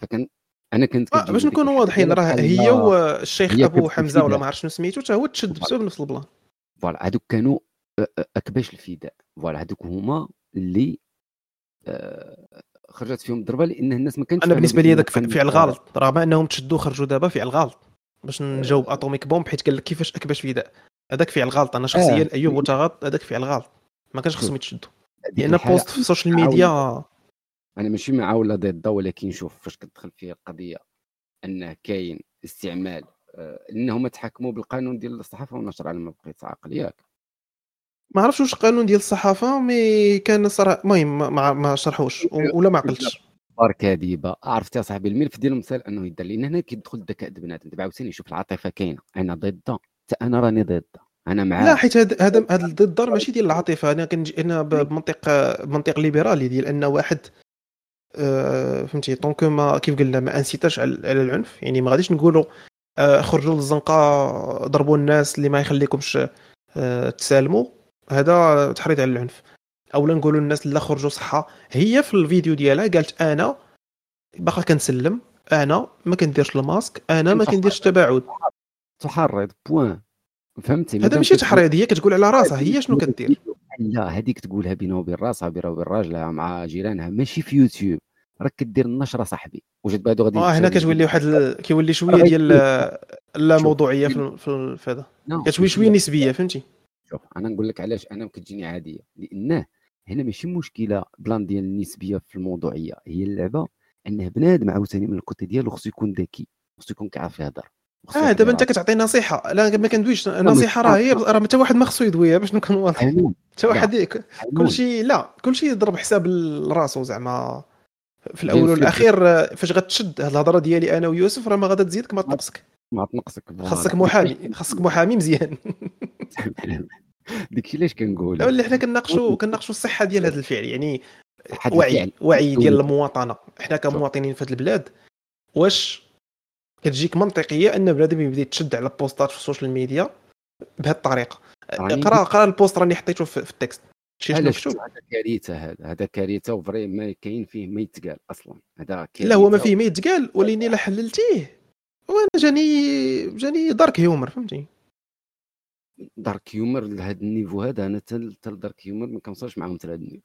فكان انا كنت آه باش نكونوا واضحين راه هي والشيخ ابو حمزه ولا ما عرفش شنو سميتو حتى هو تشد بسبب نفس البلان فوالا هذوك كانوا اكباش الفداء فوالا هذوك هما اللي أه خرجت فيهم الضربه لان الناس ما كانتش انا بالنسبه لي هذاك فعل غلط رغم انهم تشدوا خرجوا دابا فعل غلط باش نجاوب اتوميك بومب حيت قال لك كيفاش اكباش فداء هذاك فعل غلط انا شخصيا آه. ايوب وتغاط هذاك فعل غلط ما كانش خصهم يتشدوا لان بوست في السوشيال ميديا انا ماشي مع ولا ضده ولكن شوف فاش كتدخل فيه القضيه ان كاين استعمال انهم تحكموا بالقانون ديال الصحافه والنشر على ما بقيت عاقل ياك ما عرفتش واش القانون ديال الصحافه مي كان صراحه المهم ما, ما شرحوش ولا ما عقلتش بار كاذبه عرفت يا صاحبي الملف ديال المثال انه يدير لان هنا كيدخل الذكاء ديال بنادم دابا عاوتاني شوف العاطفه كاينه انا ضده حتى انا راني ضده انا معاه لا حيت هذا هذا هذا الضر ماشي ديال العاطفه انا كنجي انا بمنطق منطق ليبرالي ديال ان واحد أه فهمتي طونك ما كيف قلنا ما انسيتاش على العنف يعني ما غاديش نقولوا أه خرجوا للزنقه ضربوا الناس اللي ما يخليكمش أه تسالموا هذا تحريض على العنف اولا نقولوا الناس اللي خرجوا صحه هي في الفيديو ديالها قالت انا باقا كنسلم انا ما كنديرش الماسك انا ما كنديرش التباعد تحرض بوين فهمتي هذا ماشي تحريض هي كتقول على راسها هي شنو كدير لا هذيك تقولها بينه وبين راسها بينه وبين راجلها مع جيرانها ماشي في يوتيوب راك كدير النشره صاحبي وجد بادو غادي اه هنا كتولي واحد ال... كيولي شويه ديال لا موضوعيه في في هذا كتولي شويه نسبيه فهمتي شوف انا نقول لك علاش انا كتجيني عاديه لانه هنا ماشي مشكله بلان ديال النسبيه في الموضوعيه هي اللعبه انه بنادم عاوتاني من الكوتي ديالو خصو يكون ذكي خصو يكون كيعرف يهضر اه دابا انت كتعطي نصيحه لا ما كندويش النصيحه راه هي راه حتى واحد ما خصو يدويها باش نكون واضح حتى واحد كلشي لا كلشي يضرب حساب راسو زعما في الاول والاخير فاش غتشد هاد الهضره ديالي انا ويوسف راه ما غادا تزيدك ما تنقصك ما تنقصك خاصك محامي خاصك محامي مزيان داكشي علاش كنقول ولا حنا كنناقشوا كنناقشوا الصحه ديال هذا الفعل يعني وعي وعي ديال المواطنه حنا كمواطنين في هذه البلاد واش كتجيك منطقيه ان بنادم يبدا يتشد على البوستات في السوشيال ميديا بهذه الطريقه اقرا اقرا البوست راني حطيته في, في التكست شي شنو شفتو هذا كارثه هذا هذا كارثه وفري ما كاين فيه ما يتقال اصلا هذا لا هو ما فيه ما يتقال ولكن الا حللتيه وانا جاني جاني دارك هيومر فهمتي دارك هيومر لهذا النيفو هذا انا حتى دارك هيومر ما كنوصلش معاهم حتى هذا النيفو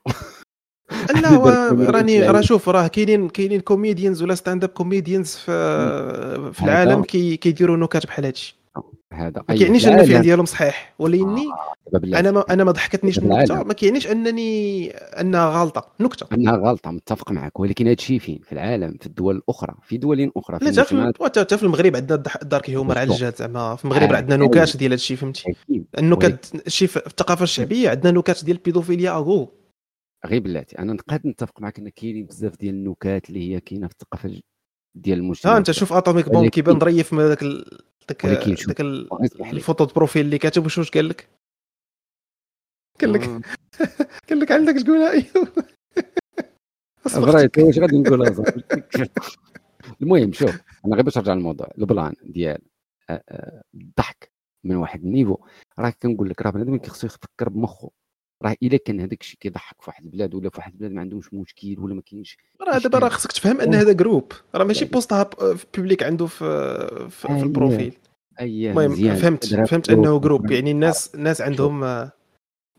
لا راني راه شوف راه كاينين كاينين كوميديانز ولا ستاند اب كوميديانز في في العالم كي كيديروا نكات بحال هادشي هذا ما كيعنيش ان الفعل ديالهم صحيح ولكن آه. انا ما انا ما ضحكتنيش النكته ما كيعنيش انني انها غلطه نكته انها غلطه متفق معك ولكن هادشي فين في العالم في الدول الاخرى في دول اخرى في حتى في, في المغرب عندنا الدارك هيومر على الجات زعما في المغرب عندنا نكات ديال هادشي فهمتي النكات شي في الثقافه الشعبيه عندنا نكات ديال البيدوفيليا اغو غير بلاتي انا نقاد نتفق معك ان كاينين بزاف ديال النكات اللي هي كاينه في الثقافه ديال المجتمع ها انت شوف اتوميك بوم كيبان ظريف من داك داك داك الفوتو بروفيل اللي كاتب واش قال لك قال لك قال لك عندك شكون ايوب بريت واش غادي نقول هذا المهم شوف انا غير باش نرجع للموضوع البلان ديال الضحك من واحد النيفو راه كنقول لك راه بنادم كيخصو يفكر بمخه راه الا كان هذاك الشيء كيضحك في واحد البلاد ولا في واحد البلاد ما عندهمش مشكل ولا ما كاينش راه دابا راه خصك تفهم ان هذا جروب راه ماشي بوستها في بوبليك عنده في في, في البروفيل المهم فهمت فهمت انه جروب يعني الناس الناس عندهم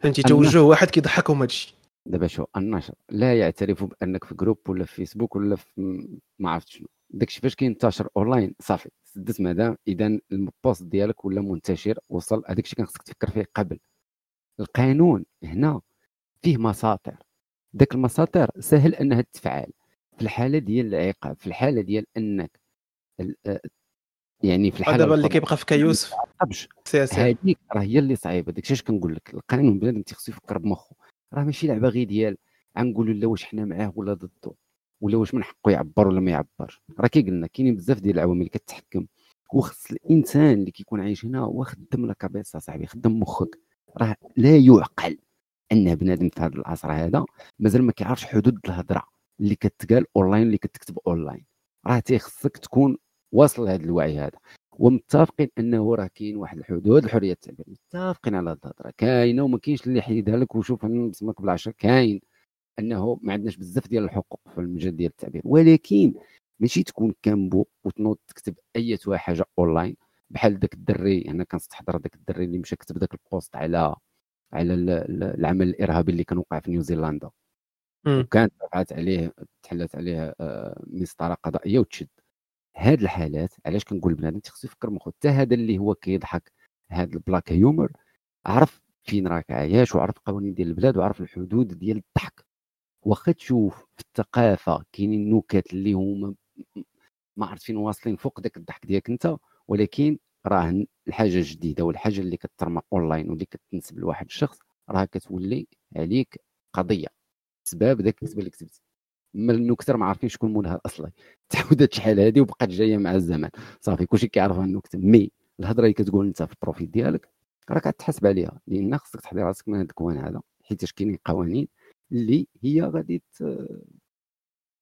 فهمتي توجه واحد كيضحكهم هادشي دابا شو النشر لا يعترف بانك في جروب ولا في فيسبوك ولا في ما عرفت شنو داكشي فاش كينتشر اونلاين صافي سدت مادام اذا البوست ديالك ولا منتشر وصل هذاك الشيء كان خصك تفكر فيه قبل القانون هنا فيه مساطر داك المساطر سهل انها تتفعل في الحاله ديال العقاب في الحاله ديال انك يعني في الحاله اللي كيبقى في كيوسف هذيك راه هي اللي صعيبه داكشي اش كنقول لك القانون بنادم تيخصو يفكر بمخه راه ماشي لعبه غير ديال غنقولوا لا واش حنا معاه ولا ضده ولا واش من حقه يعبر ولا ما يعبرش راه كي قلنا كاينين بزاف ديال العوامل اللي كتحكم وخص الانسان اللي كيكون عايش هنا واخدم لا كابيسه صاحبي خدم مخك راه لا يعقل ان بنادم في هذا العصر هذا مازال ما كيعرفش حدود الهضره اللي كتقال اونلاين اللي كتكتب اونلاين. راه تيخصك تكون واصل لهذا الوعي هذا، ومتفقين انه راه كاين واحد الحدود الحريه التعبير، متفقين على هذه الهضره كاينه وما كاينش اللي يحيدها لك وشوف بسمك بالعشر. كاين انه ما عندناش بزاف ديال الحقوق في المجال ديال التعبير، ولكن ماشي تكون كامبو وتنوض تكتب اي حاجه اونلاين بحال داك الدري. هنا يعني كنستحضر داك الدري اللي مشى كتب داك البوست على على العمل الارهابي اللي كان وقع في نيوزيلندا، وكانت رفعت عليه تحلت عليه مسطره قضائيه وتشد. هاد الحالات علاش كنقول بنادم تيخصو يفكر مخو حتى هذا اللي هو كيضحك هاد البلاك هيومر، عرف فين راك عايش وعرف القوانين ديال البلاد وعرف الحدود ديال الضحك. واخا تشوف في الثقافه كاينين النكات اللي هما ما عرفت فين واصلين فوق داك الضحك ديالك انت، ولكن راه الحاجه الجديده والحاجه اللي كترمق اونلاين واللي كتنسب لواحد الشخص راه كتولي عليك قضيه بسبب داك الكتابه اللي كتبت. اما النكته ما عارفين شكون منها اصلا، تعودت شحال هذه وبقات جايه مع الزمان. صافي كلشي كيعرفها النكته، مي الهضره اللي كتقول انت في البروفيل ديالك راه كتحاسب عليها، لان خصك تحضر راسك من هذا الكوان هذا، حيت كاينين قوانين اللي هي غادي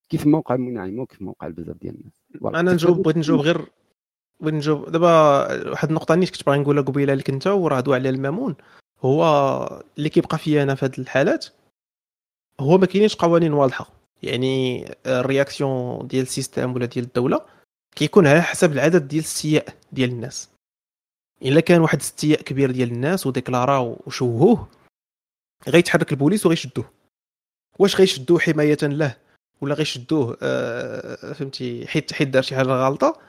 كيف ما وقع منعيمو كيف ما وقع بزاف ديال الناس. انا نجاوب بغيت نجاوب غير بغيت نجاوب دابا واحد النقطه نيت كنت باغي نقولها قبيله لك انت ورادوا على المامون. هو اللي كيبقى فيا انا في هذه الحالات هو ما كاينينش قوانين واضحه، يعني الرياكسيون ديال السيستم ولا ديال الدوله كيكون على حسب العدد ديال السياء ديال الناس. الا كان واحد استياء كبير ديال الناس وديكلاراو وشوهوه، غيتحرك البوليس وغيشدوه. واش غيشدوه حمايه له ولا غيشدوه آه فهمتي حيت حيت دار شي حاجه غلطه،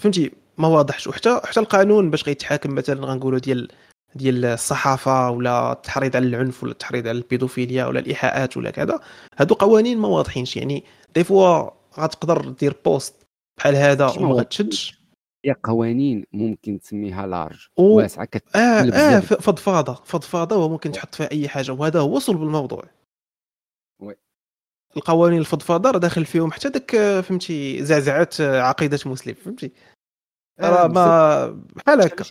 فهمتي ما واضحش. وحتى حتى القانون باش غيتحاكم مثلا غنقولوا ديال ديال الصحافه ولا التحريض على العنف ولا التحريض على البيدوفيليا ولا الايحاءات ولا كذا، هادو قوانين ما واضحينش. يعني دي فوا غتقدر دير بوست بحال هذا وما غتشدش، يا قوانين ممكن تسميها لارج و... واسعه كت... اه, آه فضفاضه فضفاضه وممكن تحط فيها اي حاجه، وهذا هو وصل بالموضوع. القوانين الفضفاضه راه داخل فيهم حتى داك فهمتي زعزعات عقيده مسلم، فهمتي راه ما بحال هكا.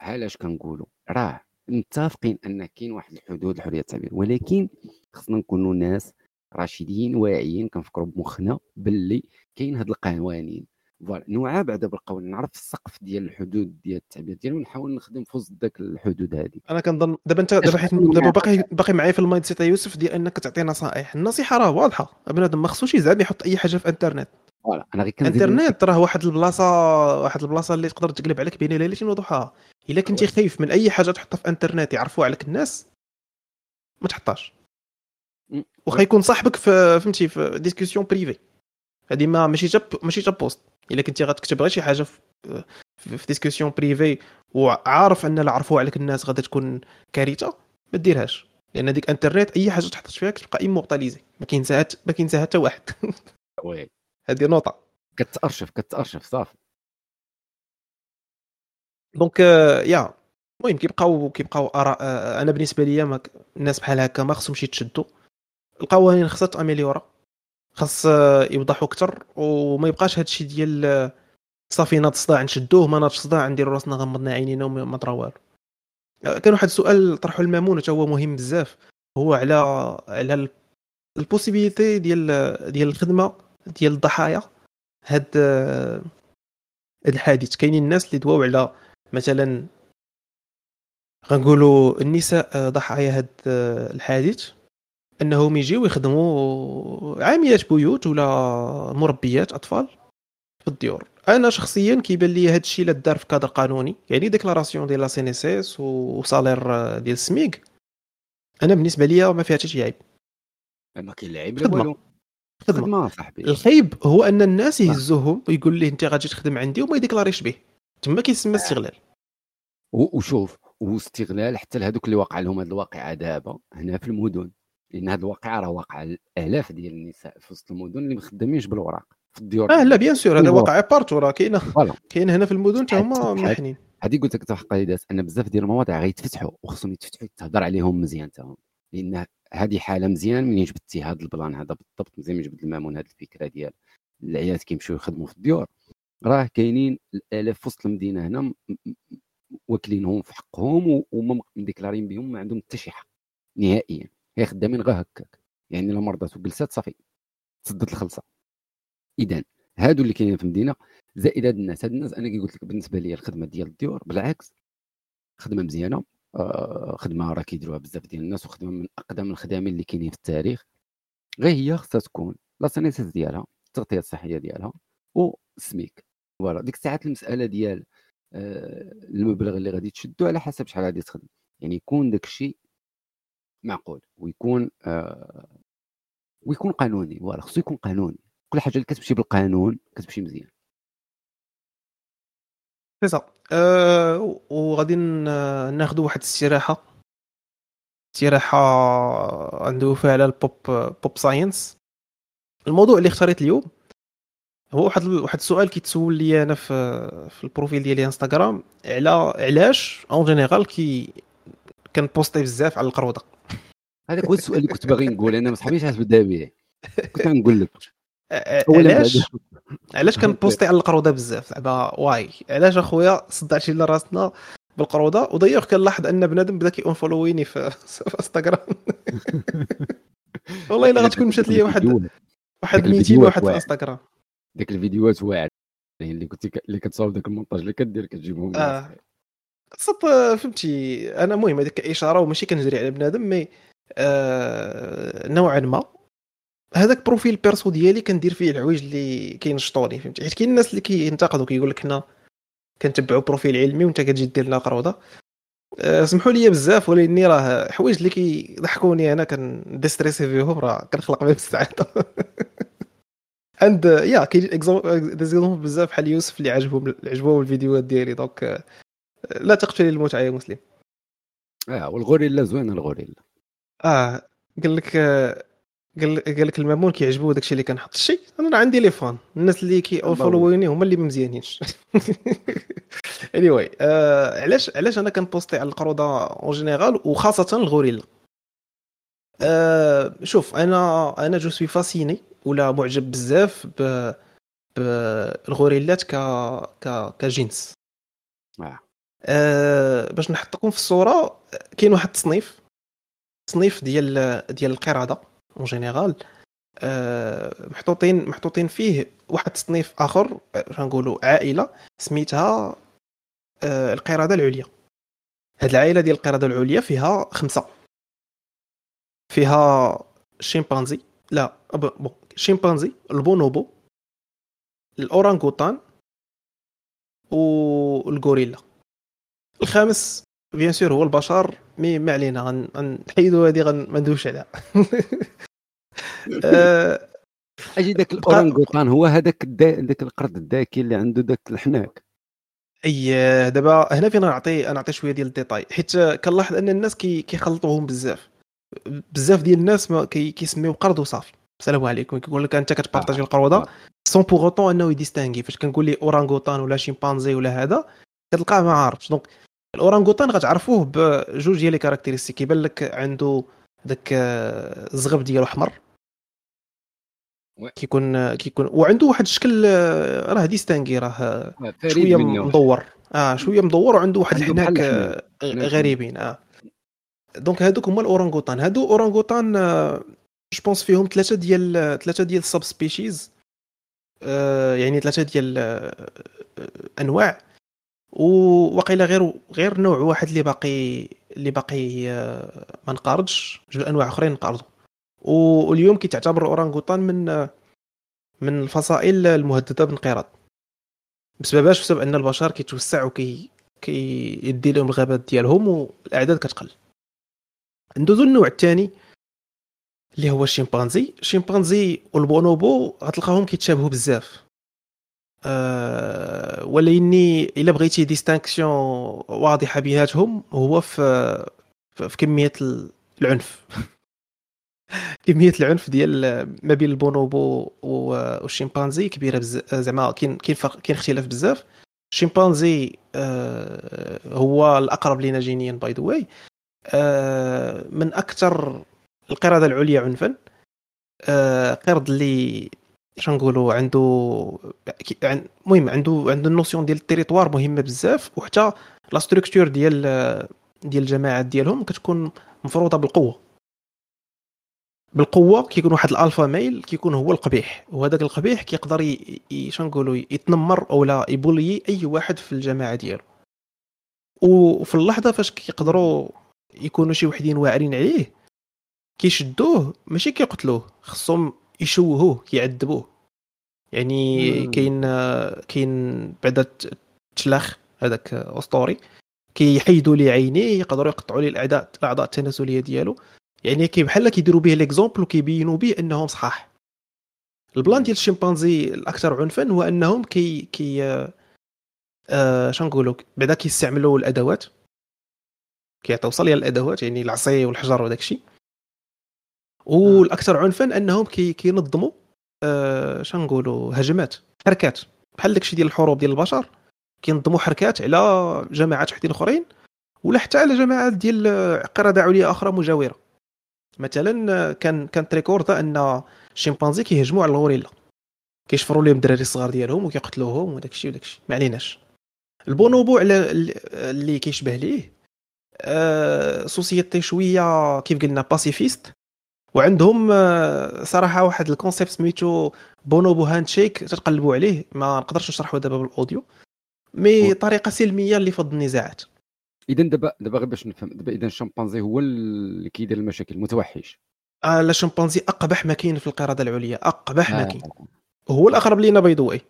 علاش كنقولوا راه متفقين ان كاين واحد الحدود الحريه التعبير، ولكن خصنا نكونوا ناس راشدين واعيين كنفكروا بمخنا باللي كاين هاد القوانين. فوالا نوعا بعدا بالقوانين، نعرف السقف ديال الحدود ديال التعبير ديالي ونحاول نخدم في وسط داك الحدود هذه. انا كنظن دابا انت دابا حيت دابا باقي باقي معايا في المايند سيت يوسف ديال انك تعطي نصائح. النصيحه راه واضحه، بنادم ما خصوش يزعم يحط اي حاجه في الانترنت. فوالا انا غير كنزيد الانترنت راه واحد البلاصه واحد البلاصه اللي تقدر تقلب عليك بين ليله وضحاها. الا كنتي خايف من اي حاجه تحطها في الانترنت يعرفوها عليك الناس، ما تحطاش. وخا يكون صاحبك في فهمتي في ديسكوسيون بريفي، هادي ما ماشي جاب ماشي جاب بوست. الا كنتي غتكتب غير شي حاجه في في ديسكوسيون بريفي وعارف ان اللي عرفوه عليك الناس غادي تكون كارثه، ما ديرهاش. لان ديك انترنت اي حاجه تحطش فيها كتبقى امورتاليزي، ما كينساها ما كينساها حتى واحد. وي هذه نقطه كتارشف كتارشف صافي. دونك يا المهم كيبقاو كيبقاو اراء. انا بالنسبه ليا الناس بحال هكا ما خصهمش يتشدوا، القوانين خصها تاميليورا، خاص يوضحوا اكثر، وما يبقاش هادشي ديال صافي ناض صداع نشدوه ما ناضش صداع نديروا راسنا غمضنا عينينا وما طرا والو. كان واحد السؤال طرحوا المامون حتى هو مهم بزاف، هو على على البوسيبيليتي ديال ديال الخدمه ديال الضحايا هاد الحادث. كاينين الناس اللي دواو على مثلا غنقولوا النساء ضحايا هاد الحادث انهم يجيو يخدموا عاملات بيوت ولا مربيات اطفال في الديور. انا شخصيا كيبان لي هذا الشيء لا دار في كادر قانوني، يعني ديكلاراسيون ديال لا سي ان اس اس وسالير ديال السميغ انا بالنسبه ليا ما فيها حتى شي عيب. ما كاين لا عيب لا والو، خدمه صاحبي. الخيب هو ان الناس يهزوهم ويقول ليه انت غادي تخدم عندي وما يديكلاريش به، تما كيسمى استغلال. وشوف واستغلال حتى لهذوك اللي وقع لهم هذه الواقعه دابا هنا في المدن، لان هذه الواقعه راه واقعه الالاف ديال النساء في وسط المدن اللي ما خدامينش بالوراق في الديور. اه لا بيان سور هذا واقع بارتو راه كاينه كاين هنا في المدن حتى هما محنين. هذه قلت لك تاع القيادات ان بزاف ديال المواضيع غيتفتحوا وخصهم يتفتحوا تهضر عليهم مزيان تاهم، لان هذه حاله مزيان من يجبدتي هذا البلان هذا بالضبط مزيان يجبد المامون هذه الفكره ديال العيات كيمشيو يخدموا في الديور. راه كاينين الالاف في وسط المدينه هنا واكلينهم في حقهم ومديكلارين بهم ما عندهم حتى شي حق نهائيا. هي خدامين غير هكاك يعني لا مرضات وجلسات صافي تصدت الخلصه. اذا هادو اللي كاينين في المدينه زائد هاد الناس هاد الناس انا كي قلت لك بالنسبه لي الخدمه ديال الديور بالعكس خدمه مزيانه، آه خدمه راه كيديروها بزاف ديال الناس وخدمه من اقدم الخدمين اللي كاينين في التاريخ. غير هي خصها تكون لا سانيتيز ديالها التغطيه الصحيه ديالها وسميك فوالا. ديك الساعات المساله ديال آه المبلغ اللي غادي تشدو على حسب شحال غادي تخدم يعني يكون داكشي معقول ويكون آه ويكون قانوني. فوالا خصو يكون قانوني كل حاجه اللي كتمشي بالقانون كتمشي مزيان صافي. أه وغادي ناخذ واحد الاستراحه استراحه ندوفها على البوب بوب ساينس. الموضوع اللي اختاريت اليوم هو واحد واحد السؤال كيتسول لي انا في في البروفيل ديالي انستغرام على علاش اون جينيرال كي كنبوستي بزاف على القروضه. هذاك هو السؤال اللي كنت باغي نقول انا ما صحابيش عاد بدا به كنت نقول لك علاش علاش كنبوستي على القروضه بزاف زعما واي علاش اخويا صدعتي لنا راسنا بالقروضه. ودايوغ كنلاحظ ان بنادم بدا كيونفولويني في انستغرام والله الا غتكون مشات لي واحد واحد ميتين واحد في انستغرام. ديك الفيديوهات واعره اللي كنتي اللي كتصاوب داك المونتاج اللي كدير كتجيبهم اه صط فهمتي انا المهم هذيك اشاره وماشي كنجري على بنادم مي آه نوعا ما هذاك بروفيل بيرسو ديالي كندير فيه الحوايج اللي كينشطوني فهمتي. حيت كاين الناس اللي كينتقدوا كيقول لك حنا كنتبعوا بروفيل علمي وانت كتجي دير لنا قروضه. أه سمحوا لي بزاف ولكن راه حوايج اللي كيضحكوني انا كنديستريسي فيهم راه كنخلق بهم السعاده اند يا كاين اكزامبل بزاف بحال يوسف اللي عجبهم عجبهم الفيديوهات ديالي دونك لا تقتلي المتعه يا مسلم. اه والغوريلا زوينه الغوريلا اه قال لك قال لك المامون كيعجبو داكشي اللي كنحط شي انا عندي لي فان الناس اللي كيفولويني هما اللي مزيانينش. اني واي آه علاش علاش انا كنبوستي على القروضه اون جينيرال وخاصه الغوريلا. آه شوف انا انا جو سوي فاسيني ولا معجب بزاف ب بالغوريلات ك ك كجنس. آه باش نحطكم في الصوره كاين واحد التصنيف تصنيف ديال ديال القرده اون جينيرال آه محطوطين محطوطين فيه واحد تصنيف اخر غنقولوا عائله سميتها آه القرده العليا. هاد العائله ديال القرده العليا فيها خمسه فيها شيمبانزي لا بون شيمبانزي البونوبو الاورانغوتان والغوريلا. الخامس بيان سور هو البشر مي ما علينا غنحيدو هذه ما ندوش عليها. اجي داك الاورانغوتان هو هذاك داك القرد الذكي اللي عنده داك الحناك. اي دابا هنا فين نعطي نعطي شويه ديال الديتاي حيت كنلاحظ ان الناس كيخلطوهم بزاف بزاف ديال الناس ما كيسميو قرض وصافي السلام عليكم كيقول لك انت كتبارطاجي القروضه سون بوغ اوطون انه يديستانغي. فاش كنقول لي اورانغوتان ولا شيمبانزي ولا هذا كتلقاه ما عارفش دونك الاورانغوتان غتعرفوه بجوج ديال لي كاركتيرستيك كيبان لك عنده داك الزغب ديالو احمر كيكون كيكون وعنده واحد الشكل راه ديستانغي راه شويه مدور اه شويه مدور وعنده واحد الحناك غريبين اه دونك هادوك هما الاورانغوتان. هادو اورانغوتان جو بونس فيهم ثلاثه ديال ثلاثه ديال السب سبيشيز آه يعني ثلاثه ديال آه انواع وواقيلا غير غير نوع واحد اللي باقي اللي باقي آه ما نقارضش جوج انواع اخرين نقارضوا. واليوم كيتعتبر الاورانغوتان من من الفصائل المهدده بالانقراض بسبب باش بسبب ان البشر كيتوسع وكي كيدي لهم الغابات ديالهم والاعداد كتقل. ندوزو النوع الثاني اللي هو الشمبانزي. الشمبانزي والبونوبو غتلقاهم كيتشابهوا بزاف أه ولاني الا بغيتي ديستانكسيون واضحه بيناتهم هو في في كميه العنف كميه العنف ديال ما بين البونوبو والشمبانزي كبيره زعما كاين كاين فرق كاين اختلاف بزاف. الشمبانزي أه هو الاقرب لينا جينيا باي ذا واي أه من اكثر القرده العليا عنفا آه قرد اللي اش نقولوا، عنده المهم عنده عنده النوسيون ديال التيريتوار مهمه بزاف، وحتى لا ستركتور ديال ديال الجماعات ديالهم كتكون مفروضه بالقوه بالقوه كيكون واحد الالفا ميل كيكون هو القبيح، وهذاك القبيح كيقدر اش نقولوا يتنمر اولا يبولي اي واحد في الجماعه ديالو، وفي اللحظه فاش كيقدروا يكونوا شي وحدين واعرين عليه كيشدوه ماشي كيقتلوه، خصهم يشوهوه كيعذبوه. يعني كاين كاين بعدا التلاخ هذاك اسطوري كيحيدوا ليه عينيه، يقدروا يقطعوا ليه الاعداء الاعضاء التناسليه ديالو، يعني كي بحال كيديروا به ليكزامبل وكيبينوا به انهم صحاح. البلان ديال الشمبانزي الاكثر عنفا هو انهم كي كي آه شنقولوا بعدا كيستعملوا الادوات، كيعطيوصل ليها الادوات يعني العصي والحجر وداك الشيء. والاكثر عنفا انهم كي كينظموا آه شنقولوا هجمات حركات بحال داكشي ديال الحروب ديال البشر، كينظموا حركات على جماعات وحدين اخرين ولا حتى على جماعات ديال قرده عليا اخرى مجاوره. مثلا كان كان تريكورد ان الشمبانزي كيهجموا على الغوريلا كيشفروا لهم الدراري الصغار ديالهم وكيقتلوهم وداك الشيء وداك الشيء. ما عليناش البونوبو على اللي كيشبه ليه أه سوسيتي شويه كيف قلنا باسيفيست، وعندهم أه صراحه واحد الكونسيبت سميتو بونوبو هاندشيك تتقلبوا عليه، ما نقدرش نشرحه دابا بالاوديو مي طريقه سلميه اللي في النزاعات. اذا دابا دابا غير باش نفهم دابا، اذا الشمبانزي هو اللي كيدير المشاكل المتوحش. اه لا الشمبانزي اقبح ما كاين في القرده العليا، اقبح آه. ما كاين، هو الاقرب لينا بيض واي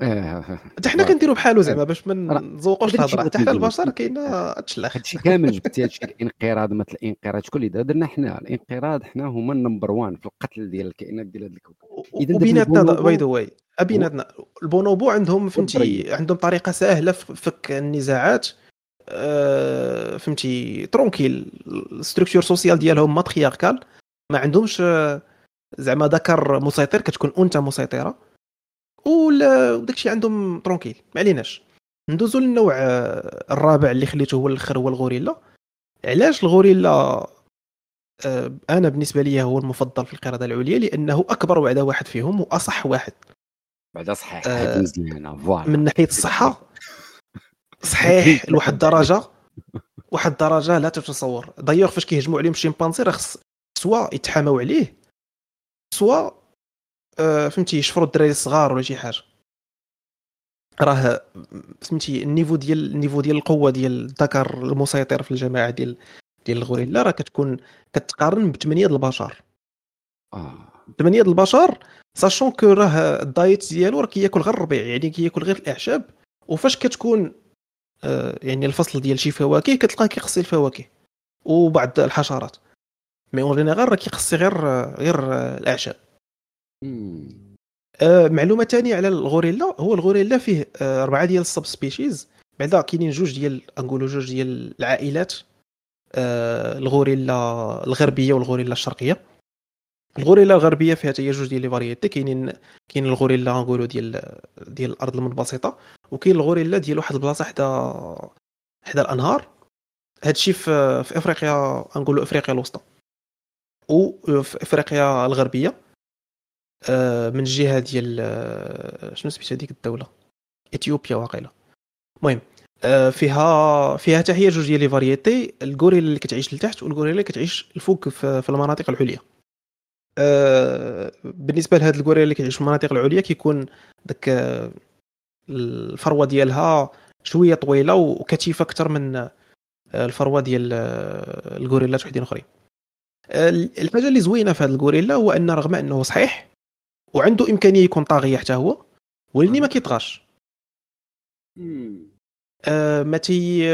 اه حتى حنا كنديروا بحالو زعما باش ما نزوقوش الهضره، حتى حنا البشر كاينه اتشلاخ. هادشي كامل جبتي هادشي الانقراض، مثل الانقراض شكون اللي درنا حنا؟ الانقراض حنا هما النمبر واحد في القتل ديال الكائنات ديال هاد الكوكب. اذا بيناتنا بيض واي ابيناتنا البونوبو عندهم فهمتي عندهم طريقه سهله في فك النزاعات أه فهمتي ترونكيل. الستركتور سوسيال ديالهم ماترياركال، ما عندهمش زعما ذكر مسيطر كتكون انثى مسيطره، وداكشي عندهم ترونكيل. ما عليناش ندوزوا للنوع الرابع اللي خليته هو الاخر، هو الغوريلا. علاش الغوريلا أه انا بالنسبه لي هو المفضل في القرده العليا؟ لانه اكبر وعدا واحد فيهم واصح واحد بعدا صحيح أه من ناحيه الصحه صحيح لواحد الدرجه واحد الدرجه لا تتصور. دايوغ فاش كيهجموا عليهم الشمبانزي راه خص سوا يتحاموا عليه سوا آه فهمتي يشفروا الدراري الصغار ولا شي حاجه. راه فهمتي النيفو ديال النيفو ديال القوه ديال الذكر المسيطر في الجماعه ديال ديال الغوريلا راه كتكون كتقارن بثمانيه د البشر. اه ثمانيه د البشر ساشون كو راه الدايت ديالو راه كياكل غير الربيع، يعني كياكل غير الاعشاب. وفاش كتكون يعني الفصل ديال شي فواكه كتلقاه كيقصي الفواكه وبعض الحشرات، مي اون جينيرال راه كيقصي غير غير الاعشاب. معلومه ثانيه على الغوريلا، هو الغوريلا فيه اربعه ديال السب سبيشيز، بعدا كاينين جوج ديال نقولوا جوج ديال العائلات، الغوريلا الغربيه والغوريلا الشرقيه. الغوريلا الغربيه فيها حتى هي جوج ديال لي فاريتي، كاينين كاين الغوريلا نقولوا ديال ديال الارض المنبسطه، وكاين الغوريلا ديال واحد البلاصه حدا حدا الانهار. هادشي في في افريقيا نقولوا افريقيا الوسطى وفي افريقيا الغربيه من جهه ديال شنو سميتها هذيك الدوله اثيوبيا واقيلا. المهم فيها فيها حتى هي جوج ديال لي فاريتي، الغوريلا اللي كتعيش لتحت والغوريلا اللي كتعيش الفوق في المناطق العليا. بالنسبه لهاد الغوريلا اللي كيعيش في المناطق العليا كيكون داك الفروه ديالها شويه طويله وكثيفه اكثر من الفروه ديال الغوريلات وحدين اخرين. الحاجه اللي زوينه في هاد الغوريلا هو ان رغم انه صحيح وعنده امكانيه يكون طاغيه حتى هو، ولكن ما كيطغاش. متي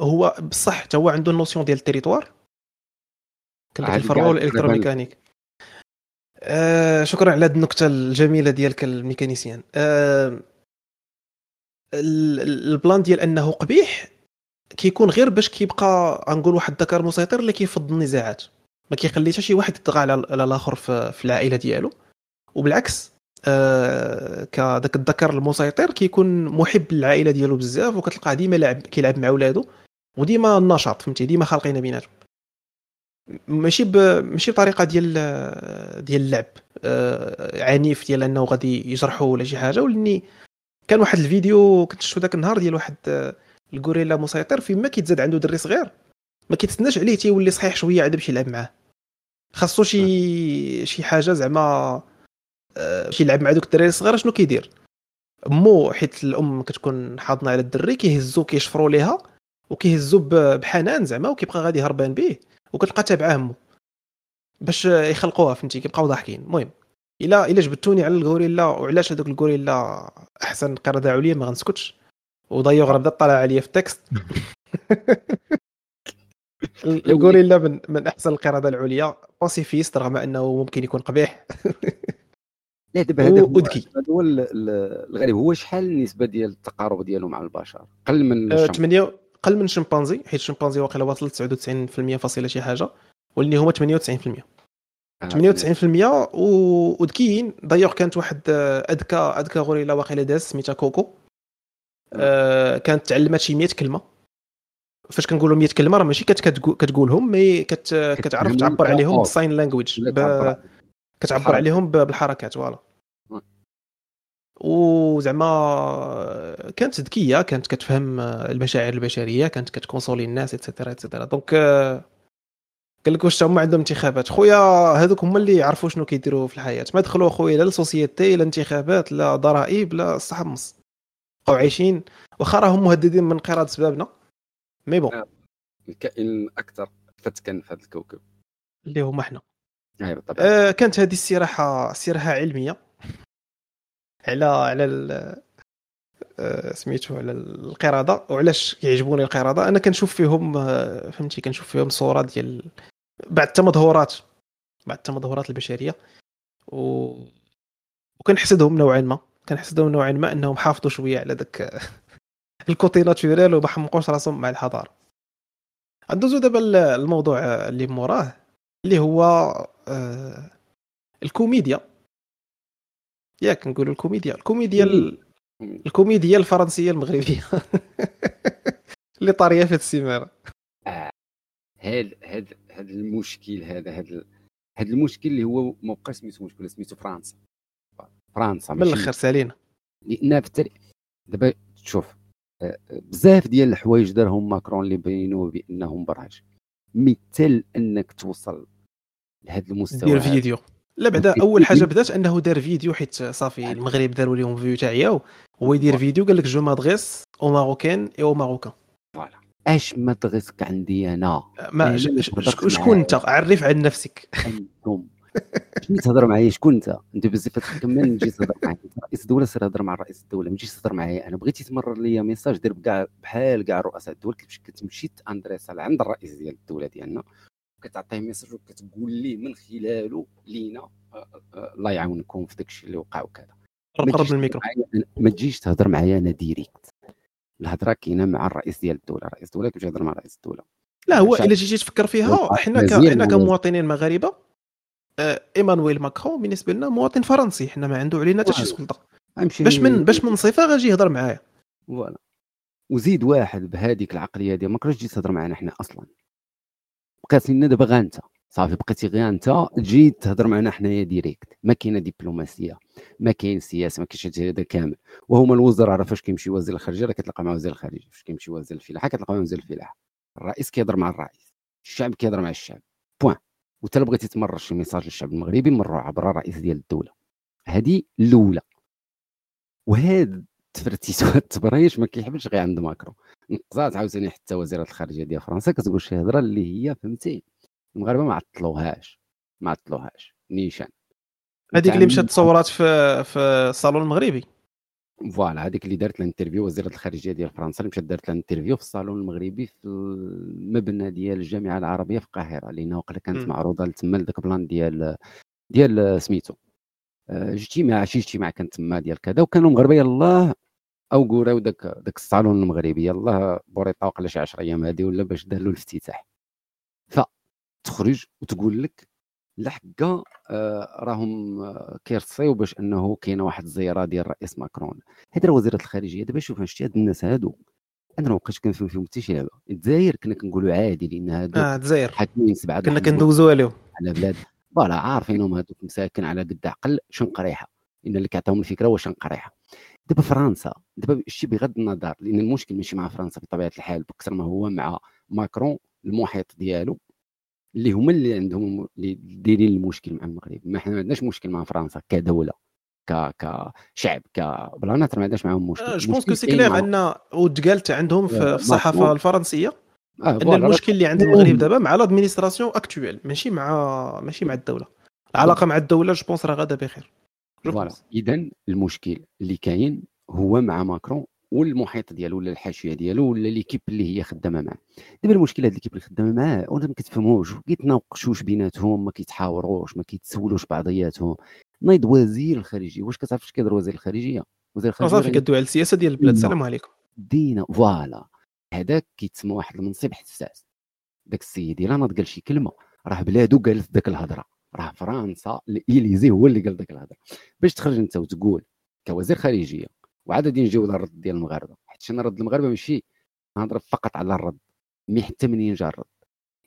هو بصح حتى هو عنده النوسيون ديال التريتوار كلمه الفروه الالكتروميكانيك. آه شكرا على هذه النكته الجميله ديالك الميكانيسيان. آه البلان ديال انه قبيح كيكون غير باش كيبقى نقول واحد الذكر مسيطر اللي كيفض النزاعات، ما كيخلي حتى شي واحد يطغى على الاخر في العائله ديالو. وبالعكس آه كذاك الذكر المسيطر كيكون محب للعائله ديالو بزاف، وكتلقى ديما كيلعب مع ولادو وديما النشاط فهمتي ديما خالقين بيناتهم. ماشي ب... ماشي بطريقه ديال ديال اللعب آه... عنيف ديال انه غادي يجرحوا ولا شي حاجه. ولني كان واحد الفيديو كنت شفتو داك النهار ديال واحد آه... الغوريلا مسيطر في ما كيتزاد عنده دري صغير ما كيتسناش عليه تيولي صحيح شويه عاد باش يلعب معاه خاصو شي شي حاجه زعما آه... شي يلعب مع دوك الدراري الصغار. شنو كيدير مو حيت الام كتكون حاضنه على الدري كيهزو كيشفروا ليها وكيهزو بحنان زعما وكيبقى غادي هربان به وكتلقى تابعه امو باش يخلقوها فهمتي كيبقاو ضاحكين. المهم الا الا جبتوني على الغوريلا وعلاش هذوك الغوريلا احسن قرداعوا ليا ما غنسكتش وضيو غير بدا طلع عليا في التكست. الغوريلا من, من احسن القرده العليا باسيفيست رغم انه ممكن يكون قبيح. لا دابا هذا هو الغريب هو شحال النسبه ديال التقارب ديالو مع البشر قل من ثمانية قل من الشمبانزي حيت الشمبانزي واقيلا واصل تسعة وتسعين بالمية فاصله شي حاجه واللي هما ثمانية وتسعين بالمية آه. ثمانية وتسعين بالمية ودكين دايوغ كانت واحد اذكى اذكى غوريلا واقيلا داز سميتها كوكو آه. كانت تعلمت شي مية كلمه فاش كنقولوا مية كلمه راه ماشي كتقولهم مي كت... كتعرف تعبر عليهم بالساين لانجويج ب... كتعبر عليهم بالحركات فوالا وزعما كانت ذكيه كانت كتفهم المشاعر البشريه كانت كتكونسولي الناس اتسيتيرا اتسيتيرا دونك قال لك واش هما عندهم انتخابات خويا هذوك هما اللي يعرفوا شنو كيديروا في الحياه ما دخلوا خويا لا السوسيتي لا انتخابات لا ضرائب لا الصحمص بقاو عايشين واخا راهم مهددين من انقراض سبابنا مي بون الكائن اكثر فتكن في هذا الكوكب اللي هما حنا ايوا طبعا آه. كانت هذه السياحه سياحه علميه على على سميتو على القرده وعلاش كيعجبوني القرده انا كنشوف فيهم فهمتي كنشوف فيهم صوره ديال بعض التمظهرات بعض التمظهرات البشريه و وكنحسدهم نوعا ما كنحسدهم نوعا ما انهم حافظوا شويه على داك الكوتي ناتوريل وما حمقوش راسهم مع الحضاره. ندوزو دابا الموضوع اللي موراه اللي هو الكوميديا ياك نقولوا الكوميديا الكوميديا ال... الكوميديا الفرنسيه المغربيه اللي طاريه في السيماره هذا آه. هذا هذا المشكل هذا هذا هذا المشكل اللي هو ما بقاش سميتو مشكل سميتو فرنسا فرنسا من الاخر سالينا لان بالتالي دابا تشوف بزاف ديال الحوايج دارهم ماكرون اللي بينوا بانهم براج مثل انك توصل لهذا المستوى ديال الفيديو لا بعدا اول حاجه بدات انه دار فيديو حيت صافي المغرب داروا لهم فيديو تاعياو هو يدير فيديو قال لك جو مادغيس او ماروكان او ماروكان فوالا اش مادغيسك عندي انا ما شكون انت عرف على نفسك انتم شنو تهضر معايا شكون انت انت بزاف تكمل نجي تهضر معايا رئيس الدوله سير هضر مع رئيس الدوله ما تجيش تهضر معايا انا بغيتي تمرر ليا ميساج دير كاع بحال كاع رؤساء الدول كيفاش كتمشي تاندريس على عند الرئيس ديال الدوله ديالنا كتعطيه ميساج وكتقول ليه من خلاله لينا الله يعاونكم في داكشي اللي وقع وكذا قرب الميكرو ما تجيش تهضر معايا انا ديريكت الهضره كاينه مع الرئيس ديال الدوله الرئيس الدوله كيفاش يهضر مع رئيس الدوله لا هو الا جيتي تفكر فيها حنا حنا كمواطنين مغاربه ايمانويل ماكرون بالنسبه لنا مواطن فرنسي حنا ما عنده علينا حتى شي سلطه باش من باش من صفه غادي يهضر معايا فوالا وزيد واحد بهذيك العقليه ديال ما كنتش جيت تهضر معنا حنا اصلا بقات لنا دابا غير انت صافي بقيتي غير انت تجي تهضر معنا حنايا ديريكت ما كاينه دبلوماسيه ما كاين سياسه ما كاينش هذا كامل وهما الوزراء راه فاش كيمشي وزير الخارجيه راه كتلقى مع وزير الخارجيه فاش كيمشي وزير الفلاحه كتلقى مع وزير الفلاحه الرئيس كيهضر مع الرئيس الشعب كيهضر مع الشعب بوين وتا بغيتي تمرر شي ميساج للشعب المغربي مروا عبر الرئيس ديال الدوله هذه الاولى وهاد تفرتيتو التبريش ما كيحبش غير عند ماكرون نقزات عاوتاني حتى وزيره الخارجيه ديال فرنسا كتقول شي هضره اللي هي فهمتي المغاربه ما عطلوهاش ما عطلوهاش نيشان هذيك اللي مشات تصورات في في الصالون المغربي فوالا هذيك اللي دارت لها انترفيو وزيره الخارجيه ديال فرنسا اللي مشات دارت لها انترفيو في الصالون المغربي في المبنى ديال الجامعه العربيه في القاهره لانه وقت كانت معروضه لتما لذاك بلان ديال ديال سميتو اجتماع شي اجتماع كان تما ديال كذا وكانوا مغربيه الله او قراو داك داك الصالون المغربي يلاه بوريطه وقلا شي عشرة ايام هذه ولا باش دار له الافتتاح فتخرج وتقول لك لحقه راهم كيرصيو باش انه كاينه واحد الزياره ديال الرئيس ماكرون هذا وزيره الخارجيه دابا شوف شتي هاد الناس هادو انا ما بقيتش كنفهم فيهم حتى شي لعبه. الجزائر كنا كنقولوا عادي لان هادو اه الجزائر حاكمين سبعه كنا كندوزوها لهم على بلاد فوالا عارفينهم هادوك مساكن على قد عقل شنقريحه ان اللي كيعطيهم الفكره هو شنقريحه. دابا فرنسا دابا شي بغض النظر لان المشكل ماشي مع فرنسا بطبيعه الحال بكثر ما هو مع ماكرون المحيط ديالو اللي هما اللي عندهم اللي دايرين المشكل مع المغرب. ما حنا ما عندناش مشكل مع فرنسا كدوله ك كشعب كبلانات ما عندناش معاهم مشكل. جو بونس كو سي كلير ان وتقالت عندهم في الصحافه الفرنسيه ان المشكل اللي عند المغرب دابا مع لادمينستراسيون اكطويل ماشي مع ماشي مع الدوله. العلاقه مع الدوله جو بونس راه غادا بخير. اذا المشكل اللي كاين هو مع ماكرون والمحيط ديالو ولا الحاشيه ديالو ولا ليكيب اللي هي خدامه معاه. دابا المشكل هاد ليكيب اللي خدامه معاه ولا ما كتفهموش كيتناقشوش بيناتهم ما كيتحاوروش ما كيتسولوش بعضياتهم. نايض وزير الخارجيه واش كتعرف اش كيدير وزير الخارجيه؟ وزير الخارجيه صافي كدوي على السياسه ديال البلاد. السلام عليكم دينا فوالا هذاك كيتسمى واحد المنصب حساس. داك السيد الا ناض قال شي كلمه راه بلادو قالت داك الهضره راه فرنسا الإليزي هو اللي قال داك الهضره. باش تخرج انت وتقول كوزير خارجيه وعاد غادي نجيو للرد ديال المغاربه حيت انا رد المغاربه ماشي نهضر فقط على الرد مي حتى منين جا الرد.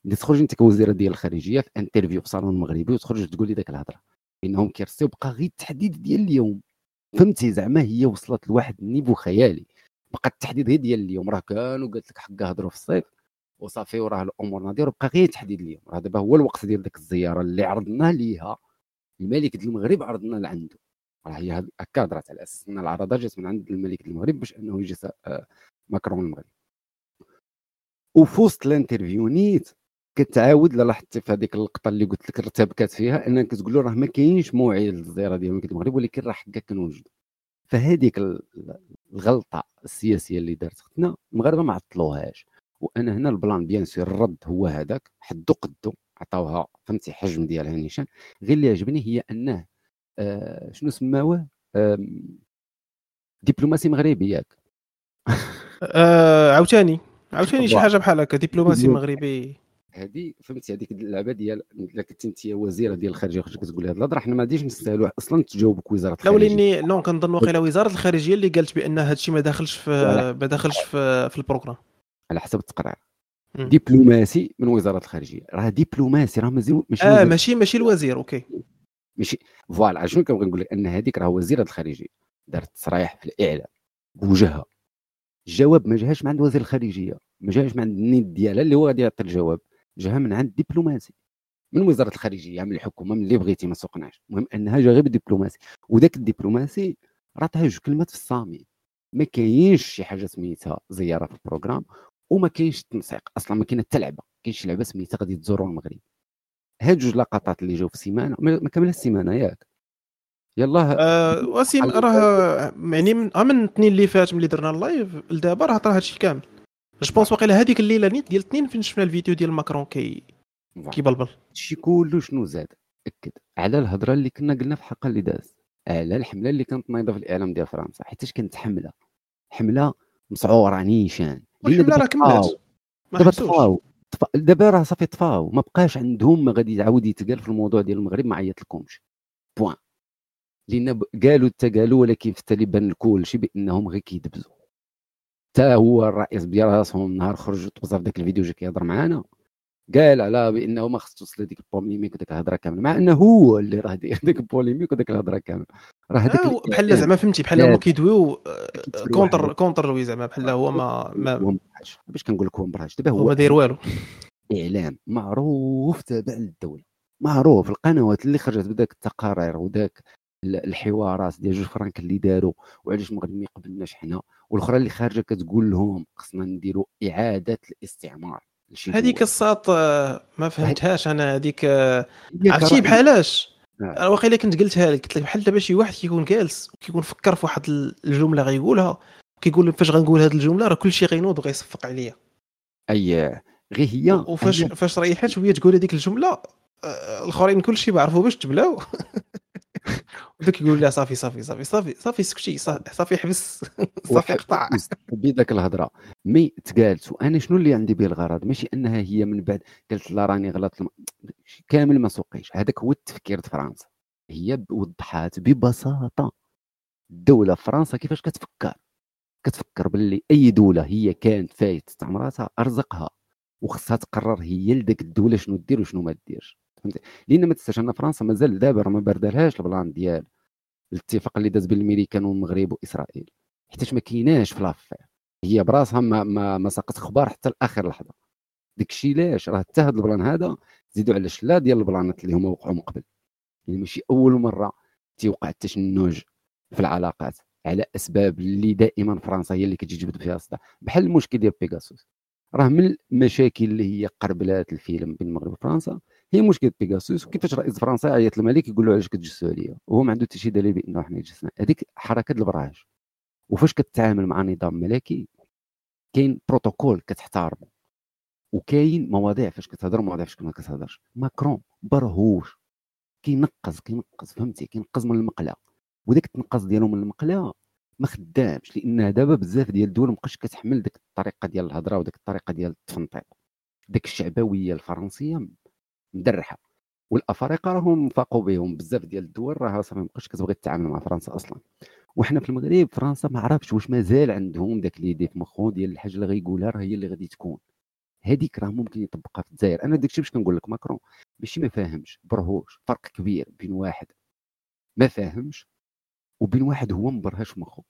اللي تخرج انت كوزيره ديال الخارجيه في انترفيو في صالون مغربي وتخرج تقول لي داك الهضره انهم كيرسيو بقى غير التحديد ديال اليوم. فهمتي زعما هي وصلت لواحد النيفو خيالي بقى التحديد غير ديال اليوم راه كانوا قالت لك حق هضروا في الصيف وصافي وراه الامور نادير بقى غير التحديد اليوم. راه دابا هو الوقت ديال داك الزياره اللي عرضنا ليها الملك ديال المغرب عرضنا لعنده راه هي هكا هضرات على اساس ان العرضه جات من عند الملك المغرب باش انه يجي ماكرون المغرب. وفي وسط الانترفيو نيت كتعاود للاحظتي في هذيك اللقطه اللي قلت لك ارتبكات فيها انك كتقول له راه ما كاينش موعد للزياره ديال الملك المغرب ولكن راه حقا كنوجدو. فهذيك الغلطه السياسيه اللي دارت اختنا المغاربه ما عطلوهاش. وانا هنا البلان بيان سير الرد هو هذاك حدو قدو عطاوها فهمتي حجم ديالها نيشان. غير اللي عجبني هي انه آه شنو سماوه آه دبلوماسي مغربي ياك آه عاوتاني عاوتاني شي حاجه بحال هكا دبلوماسي مغربي هذه فهمتي هذيك اللعبه ديال الا كنتي انت وزيره ديال الخارجيه خرجت كتقول هاد الهضره حنا ما غاديش نستاهلوها اصلا تجاوبك وزاره الخارجيه. لا وليني نو كنظن واقيلا وزاره الخارجيه اللي قالت بان هادشي ما داخلش في ما داخلش في, في البروغرام على حسب التقرير. دبلوماسي من وزاره الخارجيه راه دبلوماسي راه مزيان ماشي اه ماشي ماشي الوزير اوكي ماشي فوالا. شنو كنبغي نقول لك ان هذيك راه وزيره الخارجيه دارت تصريح في الاعلام بوجهها الجواب ما جاهش من عند وزير الخارجيه ما جاهش من عند النيت ديالها اللي هو غادي يعطي الجواب جاها من عند دبلوماسي من وزاره الخارجيه من الحكومه من اللي بغيتي ما سوقناش. المهم انها جا غير بالدبلوماسي وداك الدبلوماسي راتها جوج كلمات في الصامي ما كاينش شي حاجه سميتها زياره في البروغرام وما كاينش تنسيق اصلا ما كاين حتى لعبه كاينش لعبه سميتها غادي تزوروا المغرب. هاد جوج لقطات اللي جاوا في سيمانه ما كملها السيمانه ياك يلاه أه وسيم راه يعني من من الاثنين اللي فات ملي درنا اللايف لدابا راه طرا هادشي كامل. جو بونس واقيلا هذيك الليله نيت ديال الاثنين فين شفنا الفيديو ديال ماكرون كي كيبلبل هادشي كله شنو زاد اكد على الهضره اللي كنا قلنا في الحلقه اللي داز على الحمله اللي كانت نايضه في الاعلام ديال فرنسا حيتاش كانت حمله حمله مسعوره نيشان الحمله راه كملات ما حسوش دابا راه صافي طفاو ما بقاش عندهم ما غادي يعاود يتقال في الموضوع ديال المغرب ما عيط لكمش بوان لان قالوا التقالوا ولكن في تاليبان الكل شي بانهم غير كيدبزوا حتى هو الرئيس ديال راسهم نهار خرج بزاف داك الفيديو جا كيهضر معانا قال على بانه ما خصو يوصل لديك البوليميك وديك الهضره كامله مع انه هو اللي راه داير داك البوليميك وديك الهضره كامله راه هذاك بحال زعما فهمتي بحال هما كيدويو كونتر كونتر لوي زعما بحال هو ما ما باش كنقول لكم برهج دابا هو ما داير والو اعلام معروف تابع للدوله معروف القنوات اللي خرجت بداك التقارير وداك الحوارات ديال جوج فرانك اللي داروا وعلاش المغرب ما يقبلناش حنا والاخرى اللي خارجه كتقول لهم خصنا نديروا اعاده الاستعمار. هذيك الساط ما فهمتهاش انا هذيك عرفتي بحالاش واقيلا كنت قلتها لك قلت لك بحال دابا شي واحد كيكون جالس وكيكون فكر في واحد الجمله غيقولها وكيقول فاش غنقول هذه الجمله راه كلشي غينوض وغيصفق عليا اي غير هي وفاش أيه. فاش ريحات شويه تقول هذيك الجمله الاخرين كلشي بعرفوا باش تبلاو وداك يقول لها صافي صافي صافي صافي صافي سكتي صافي حبس صافي قطع بداك الهضره مي تقالت. وانا شنو اللي عندي به الغرض ماشي انها هي من بعد قالت لا راني غلط الم... كامل ما سوقيش هذاك هو التفكير ديال فرنسا هي وضحات ببساطه الدوله فرنسا كيفاش كتفكر كتفكر باللي اي دوله هي كانت فايت استعمراتها ارزقها وخصها تقرر هي لديك الدوله شنو دير وشنو ما ديرش، فهمتي؟ لان ما تنساش ان فرنسا مازال دابا راه ما بردالهاش البلان ديال الاتفاق اللي داز بين الامريكان والمغرب واسرائيل، حيت ما كايناش في لافير، هي براسها ما ما, ما ساقط اخبار حتى لاخر لحظه. داكشي علاش راه حتى هذا البلان هذا زيدوا على الشله ديال البلانات اللي هما وقعوا من قبل، يعني ماشي اول مره تيوقع التشنج في العلاقات على اسباب اللي دائما فرنسا هي اللي كتجبد فيها الصداع، بحال المشكل ديال بيغاسوس. راه من المشاكل اللي هي قربلات الفيلم بين المغرب وفرنسا هي مشكل بيغاسوس، وكيفاش رئيس فرنسا عيط الملك يقول له علاش كتجسوا عليا وهو ما عنده حتى شي دليل بانه حنا جسنا. هذيك حركه البراج. وفاش كتعامل مع نظام ملكي كاين بروتوكول كتحترمه وكاين مواضيع فاش كتهضر مواضيع فاش ما كتهضرش. ماكرون برهوش كينقص كينقص فهمتي كينقص من المقله، وداك التنقص ديالو من المقله ما خدامش لان دابا بزاف ديال الدول مابقاش كتحمل ديك الطريقه ديال الهضره وديك الطريقه ديال التفنطيط، ديك الشعبويه الفرنسيه مدرحه. والافارقه راهم فاقوا بهم بزاف ديال الدول راه صافي مابقاش كتبغي تتعامل مع فرنسا اصلا. وحنا في المغرب فرنسا ما عرفش واش مازال عندهم داك اللي يدي في مخهم ديال الحاجه اللي غيقولها راه هي اللي غادي تكون هذيك، راه ممكن يطبقها في الجزائر. انا داكشي باش كنقول لك ماكرون ماشي ما فاهمش، برهوش. فرق كبير بين واحد ما فاهمش وبين واحد هو مبرهش مخو،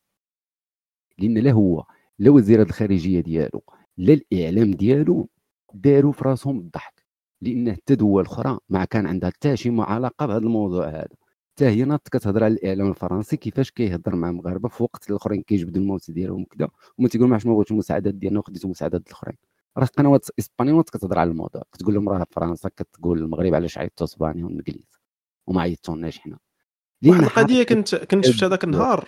لان لا هو لا وزير الخارجيه ديالو لا الاعلام ديالو داروا في راسهم الضحك، لان حتى دول اخرى ما كان عندها حتى شي معلقه بهذا الموضوع هذا. حتى هي ناط كتهضر على الاعلام الفرنسي كيفاش كيهضر مع المغاربه في وقت الاخرين كيجبدوا الموت ديالهم وكذا، وما تيقولوا ما عرفتش ما بغيتش المساعدات ديالنا وخديتوا مساعدات الاخرين. راه القنوات الاسبانيات كتهضر على الموضوع كتقول لهم راه فرنسا كتقول المغرب علاش عيطتوا اسبانيا والانجليز وما عيطتوناش حنا. واحد القضيه كنت كنت شفت هذاك النهار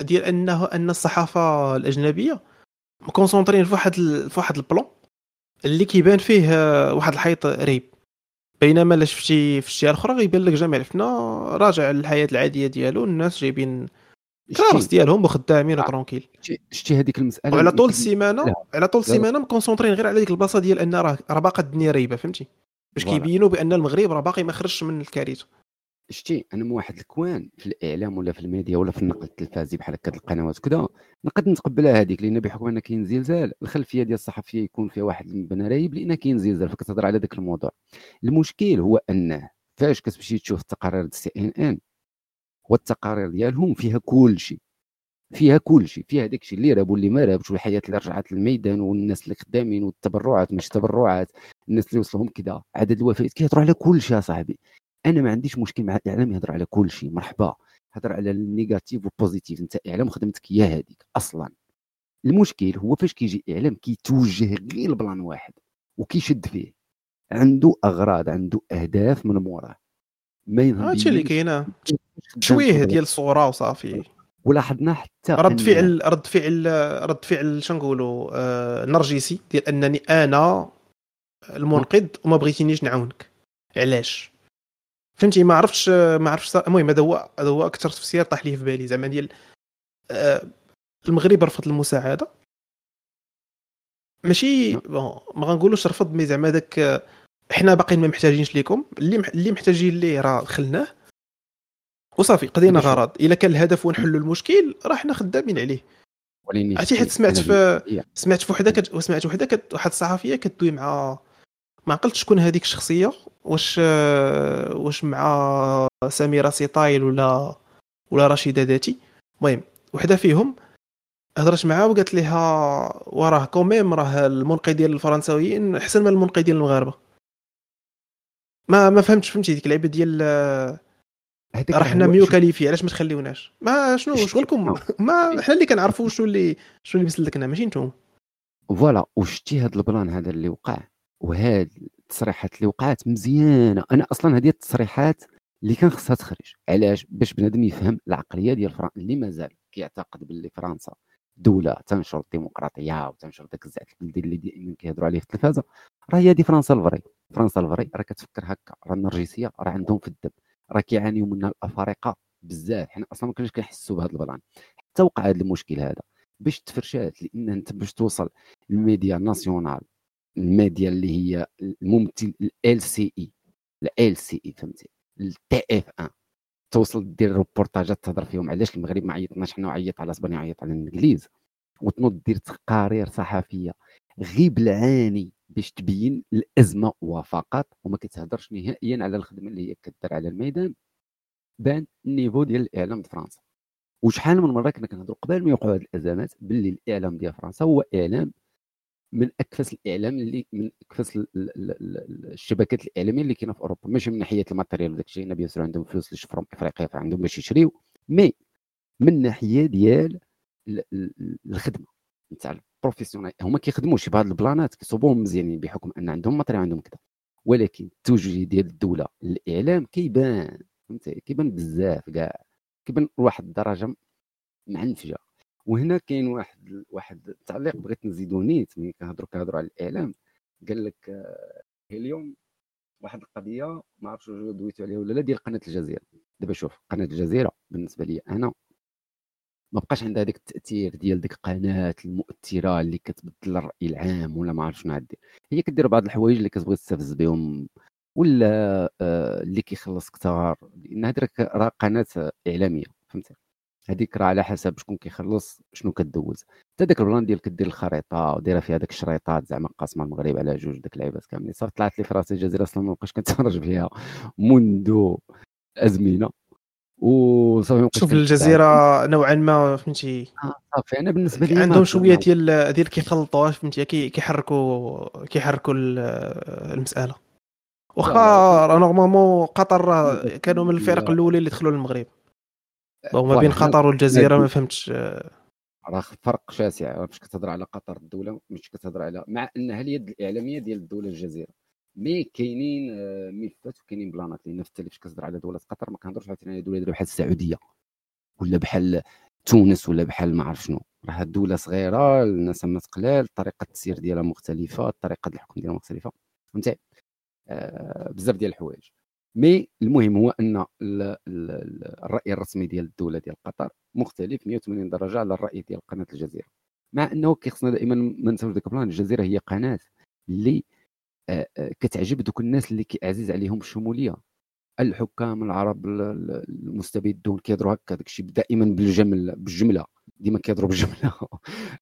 ديال انه ان الصحافه الاجنبيه مكونسونطرين في واحد في واحد البلون اللي كيبان فيه واحد الحيط ريب، بينما لا شفتي في الشيء الاخرى غيبان لك جميع الفنا راجع للحياه العاديه ديالو، الناس جايبين الكرارس ديالهم وخدامين ترونكيل. شتي هذيك المساله على طول السيمانه على طول السيمانه مكونسونطرين غير على ديك البلاصه ديال ان راه راه باقا الدنيا ريبه، فهمتي؟ باش كيبينوا بان المغرب راه باقي ما خرجش من الكارثه. شتي انا من واحد الكوان في الاعلام ولا في الميديا ولا في النقل التلفازي بحال هكا القنوات كذا نقد نتقبلها هذيك، لان بحكم ان كاين زلزال الخلفيه ديال الصحفيه يكون فيها واحد المبنرايب لان كاين زلزال فكتهضر على داك الموضوع. المشكل هو انه فاش كتمشي تشوف التقارير ديال سي ان ان والتقارير ديالهم فيها كل شيء، فيها كل شيء، فيها داكشي اللي رابوا اللي ما رابش والحياه اللي رجعت للميدان والناس اللي خدامين والتبرعات مش تبرعات الناس اللي وصلهم كذا عدد الوفيات كيهضروا على كل شيء. صاحبي انا ما عنديش مشكل مع الاعلام يهضر على كل شيء، مرحبا هضر على النيجاتيف والبوزيتيف، انت اعلام خدمتك هي هذيك اصلا. المشكل هو فاش كيجي اعلام كيتوجه غير لبلان واحد وكيشد فيه، عنده اغراض عنده اهداف من موراه ما ينهض هادشي اللي كاينه تشويه ديال الصوره وصافي. ولاحظنا حتى رد فعل رد فعل رد فعل شنقولوا آه نرجسي ديال انني انا المنقذ وما بغيتينيش نعاونك علاش، فهمتي؟ ما عرفتش ما عرفتش المهم هذا هو هذا هو اكثر تفسير طاح لي في بالي زعما ديال آه المغرب رفض المساعده، ماشي بون ما غنقولوش رفض مي زعما داك حنا باقيين ما محتاجينش ليكم، اللي اللي محتاجين ليه راه خلناه وصافي قضينا غرض. الا كان الهدف ونحلوا المشكل راه حنا خدامين عليه. عرفتي حيت سمعت في سمعت في وحده كت... سمعت وحده كت... واحد الصحفيه كتدوي مع ما عقلتش شكون هذيك الشخصيه، واش واش مع سميره سيطايل ولا ولا رشيده داتي. المهم وحده فيهم هضرت معها وقالت لها وراه كوميم راه المنقذين الفرنساويين احسن من المنقذين المغاربه. ما ما فهمتش فهمتي ديك اللعبه ديال راه حنا ميوكاليفي علاش ما تخليوناش ما شنو شغلكم ما حنا اللي كنعرفوا شنو اللي شنو اللي مسلكنا ماشي نتوما فوالا. وشتي هذا البلان هذا اللي وقع وهاد التصريحات اللي وقعت مزيانه. انا اصلا هذه التصريحات اللي كان خصها تخرج علاش باش بنادم يفهم العقليه ديال فرنسا اللي مازال كيعتقد باللي فرنسا دوله تنشر الديمقراطيه وتنشر داك الزعت البلدي اللي دائما كيهضروا عليه في التلفازه. راه هي دي فرنسا الفري، فرنسا الفري راه كتفكر هكا، راه النرجسيه راه عندهم في الدم، راه كيعانيو منها الافارقه بزاف. حنا اصلا ما كناش كنحسوا بهذا البلان حتى وقع هذا المشكل هذا باش تفرشات. لان انت باش توصل للميديا ناسيونال الميديا اللي هي الممثل ال سي اي ال سي اي فهمتي التي اف ان توصل دير ريبورتاجات تهضر فيهم علاش المغرب ما عيطناش حنا وعيط على اسبانيا وعيط على الانجليز، وتنوض دير تقارير صحفيه غير بالعاني باش تبين الازمه وفقط، وما كتهضرش نهائيا على الخدمه اللي هي كدار على الميدان. بان النيفو ديال الاعلام في فرنسا، وشحال من مره كنا كنهضروا قبل ما يوقعوا هاد الازمات باللي الاعلام ديال فرنسا هو اعلام من اكفس الاعلام اللي من اكفس الشبكات الاعلاميه اللي كاينه في اوروبا، ماشي من ناحيه الماتيريال وداك الشيء، بيان سور عندهم فلوس اللي شفرهم افريقيا فعندهم باش يشريو، مي من ناحيه ديال الخدمه نتاع البروفيسيونيل هما كيخدموش بهاد البلانات، كيصوبوهم مزيانين بحكم ان عندهم ماتيريال عندهم كذا، ولكن التوجه ديال الدوله للاعلام كيبان فهمتي كيبان بزاف كاع كيبان لواحد الدرجه معنفجه. وهنا كاين واحد واحد التعليق بغيت نزيدو نيت ملي كنهضروا كنهضروا على الاعلام، قال لك اليوم واحد القضيه ما عرفتش واش دويتو عليها ولا لا ديال قناه الجزيره. دابا شوف قناه الجزيره بالنسبه لي انا ما بقاش عندها هذاك التاثير ديال ديك القناه المؤثره اللي كتبدل الراي العام ولا ما عرفتش شنو غادير، هي كدير بعض الحوايج اللي كتبغي تستفز بهم ولا اللي كيخلص كثار، لان هذيك راه قناه اعلاميه فهمتي، هذيك راه على حسب شكون كيخلص شنو كدوز. حتى داك البلان ديال كدير الخريطه ودايره فيها داك الشريطات زعما قاسمه المغرب على جوج داك اللعيبات كاملين، صافي طلعت لي في راسي الجزيره اصلا ما بقاش كنتفرج فيها منذ ازمنه، وصافي ما بقاش شوف الجزيره نوعا ما فهمتي. صافي انا بالنسبه لي عندهم شويه ديال ديال كيخلطوها فهمتي، كيحركوا كيحركوا المساله، واخا نورمالمون قطر كانوا من الفرق الاولى اللي دخلوا للمغرب، وما بين قطر والجزيره ما فهمتش راه فرق شاسع باش كتهضر على قطر الدوله مش كتهضر على، مع انها اليد الاعلاميه ديال الدوله الجزيره، مي كاينين ملفات وكاينين بلانات. لان في التالي باش كتهضر على دوله قطر ما كنهضرش عاوتاني على دوله بحال السعوديه ولا بحال تونس ولا بحال ما عرف شنو، راه دوله صغيره الناس ما تقلال، طريقه التسيير ديالها مختلفه، طريقه الحكم ديالها مختلفه فهمتي، آه بزاف ديال الحوايج. مي المهم هو ان الراي الرسمي ديال الدوله ديال قطر مختلف مية وثمانين درجه على الراي ديال قناه الجزيره، مع انه كيخصنا دائما ما نساوش داك البلان. الجزيره هي قناه اللي كتعجب دوك الناس اللي كيعزز عليهم الشموليه، الحكام العرب المستبدون كيهضروا هكا، داك الشيء دائما بالجمل بالجمله ديما كيهضروا بالجمله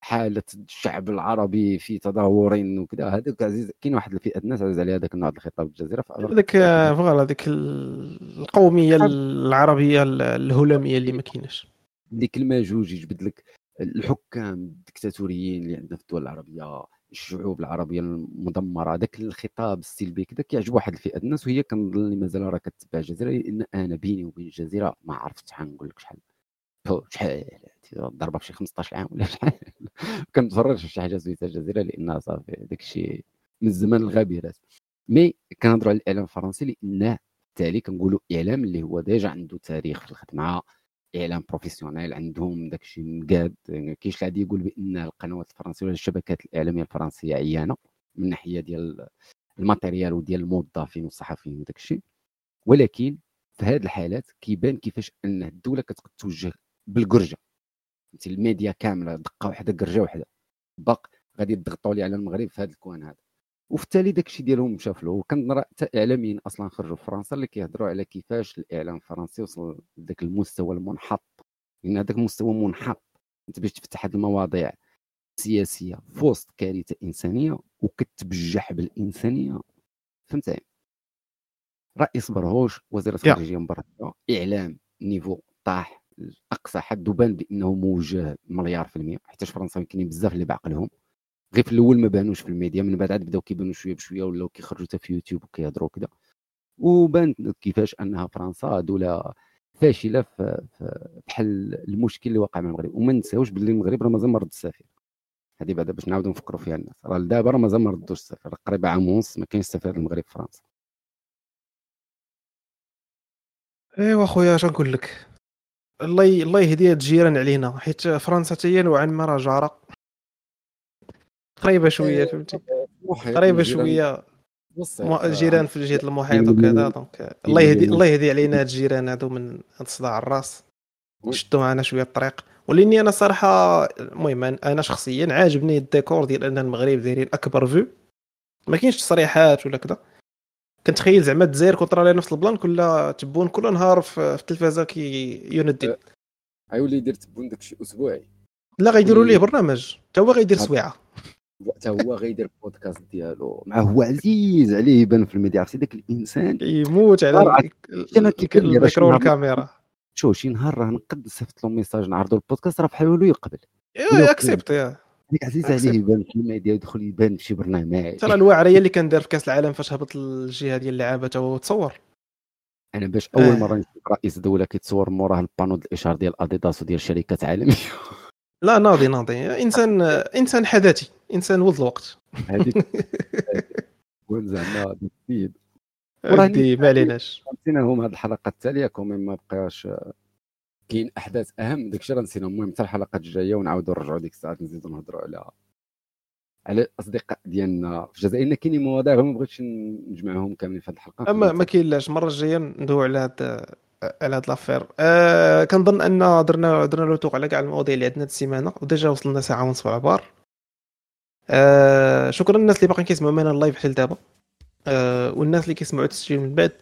حاله الشعب العربي في تدهورين وكذا، هذاك عزيز كاين واحد الفئه الناس عزيز عليها داك النوع ديال الخطاب الجزيره، هذاك فوالا هذيك القوميه العربيه الهلاميه اللي ما كايناش، ديك الماجوج يجبد لك الحكام الدكتاتوريين اللي عندنا في الدول العربيه، الشعوب العربيه المدمره، داك الخطاب السلبي كذا كيعجب واحد الفئه الناس، وهي كنظن مازال راه كتبع الجزيره. لان انا بيني وبين الجزيره ما عرفت شحال نقول لك شحال شحال ضربه في شي خمسطاش عام ولا شحال كنتفرج شي حاجه زويته الجزيره، لانها صافي داكشي من الزمان الغابرات. مي كنهضروا على الاعلام الفرنسي لانه بالتالي كنقولوا اعلام اللي هو ديجا عنده تاريخ في الخدمه، اعلام بروفيسيونيل عندهم داكشي مقاد، كاينش غادي يقول بان القنوات الفرنسيه ولا الشبكات الاعلاميه الفرنسيه عيانه من ناحيه ديال الماتيريال وديال الموظفين والصحفيين وداكشي، ولكن في هذه الحالات كيبان كيفاش ان الدوله كتقد توجه بالقرجه فهمتي، الميديا كامله دقه واحده قرجه واحده باق غادي يضغطوا لي على المغرب في هذا الكوان هذا، وفي التالي داكشي ديالهم مشى فلو. وكنرى حتى اعلاميين اصلا خرجوا في فرنسا اللي كيهضروا على كيفاش الاعلام الفرنسي وصل لذاك المستوى المنحط، لان هذاك المستوى منحط انت باش تفتح هذه المواضيع سياسيه في وسط كارثه انسانيه وكتبجح بالانسانيه فهمتي. رئيس برهوش وزير الخارجيه مبرهوش، اعلام نيفو طاح اقصى حد، وبان بانه موجه مليار في المية، حيت فرنسا يمكن بزاف اللي بعقلهم غير في الاول ما بانوش في الميديا، من بعد عاد بداو كيبانوا شويه بشويه ولاو كيخرجوا حتى في يوتيوب وكيهضروا كذا، وبان كيفاش انها فرنسا دوله فاشله في حل المشكل اللي وقع مع المغرب. وما نساوش باللي المغرب راه مازال ما رد السفير، هذه بعدا باش نعاودوا نفكروا فيها الناس، راه لدابا راه مازال ما ردوش السفير، قريب عام ونص ما كاينش سفير المغرب في فرنسا. ايوا خويا اش نقول لك، الله الله يهدي الجيران علينا، حيت فرنسا تاهي نوعا ما راه جاره قريبه شويه فهمتي، قريبه شويه جيران في جهه المحيط وكذا، دونك الله يهدي الله يهدي علينا هاد الجيران هادو من هاد صداع الراس، شدوا معنا شويه الطريق. ولاني انا صراحه المهم انا شخصيا عاجبني الديكور ديال ان المغرب دايرين اكبر فيو، ما كاينش تصريحات ولا كذا، كنتخيل زعما الجزائر كونطرا على نفس البلان، كل تبون كل نهار في التلفازه كي يندد، غيولي يدير تبون داكشي اسبوعي لا غيديروا ليه برنامج حتى هو غيدير سويعة، حتى هو غيدير بودكاست ديالو مع هو عزيز عليه يبان في الميديا. عرفتي داك الانسان يموت على الميكرو والكاميرا. شوف شي نهار راه نقد نصيفط له ميساج نعرضوا البودكاست راه بحال ولو يقبل اكسبتي. ديك عزيز عليه يبان في الميديا يدخل يبان في شي برنامج. ترى الواعريه اللي كندير في كاس العالم فاش هبط الجهه ديال اللعابه تا هو تصور. انا باش اول مره نشوف رئيس دوله كيتصور موراه البانو ديال الاشهار ديال اديداس وديال شركات عالميه. لا ناضي ناضي انسان انسان حداثي، انسان ولد الوقت. هذيك وين زعما ديب وراني ما عليناش نسيناهم هذه الحلقه التاليه كومين ما بقاش كاين احداث اهم داكشي راه نسينا. المهم حتى الحلقه الجايه ونعاودوا نرجعوا ديك الساعات نزيدوا نهضروا على على الاصدقاء ديالنا في الجزائر. كاينين مواضيع ما بغيتش نجمعهم كاملين في هذه الحلقه، اما ما كاينلاش المره الجايه ندويو على هذا على هاد لافير. أه كنظن ان درنا درنا لو توق على كاع المواضيع اللي عندنا هاد السيمانه وديجا وصلنا ساعه ونص العبار. أه شكرا للناس اللي باقيين كيسمعوا معنا اللايف حتى دابا. أه والناس اللي كيسمعوا التسجيل من بعد،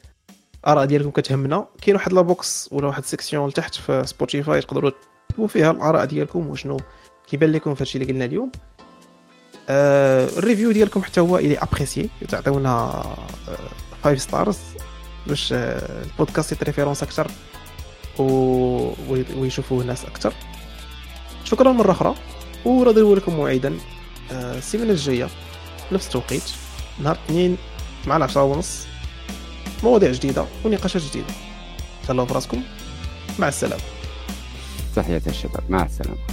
اراء ديالكم كتهمنا. كاين واحد لا بوكس ولا واحد السيكسيون لتحت في سبوتيفاي تقدروا تكتبوا فيها الاراء ديالكم وشنو كيبان لكم في هادشي اللي قلنا اليوم. أه الريفيو ديالكم حتى هو الي ابريسيي، تعطيونا خمسة ستارز باش البودكاست يتريفيرونس اكثر ويشوفوه ناس اكثر. شكرا مره اخرى، وراضيو لكم موعدا السيمانه الجايه نفس التوقيت نهار الاثنين مع العشرة ونص، مواضيع جديده ونقاشات جديده. تهلاو براسكم، مع السلامه. تحياتي الشباب، مع السلامه.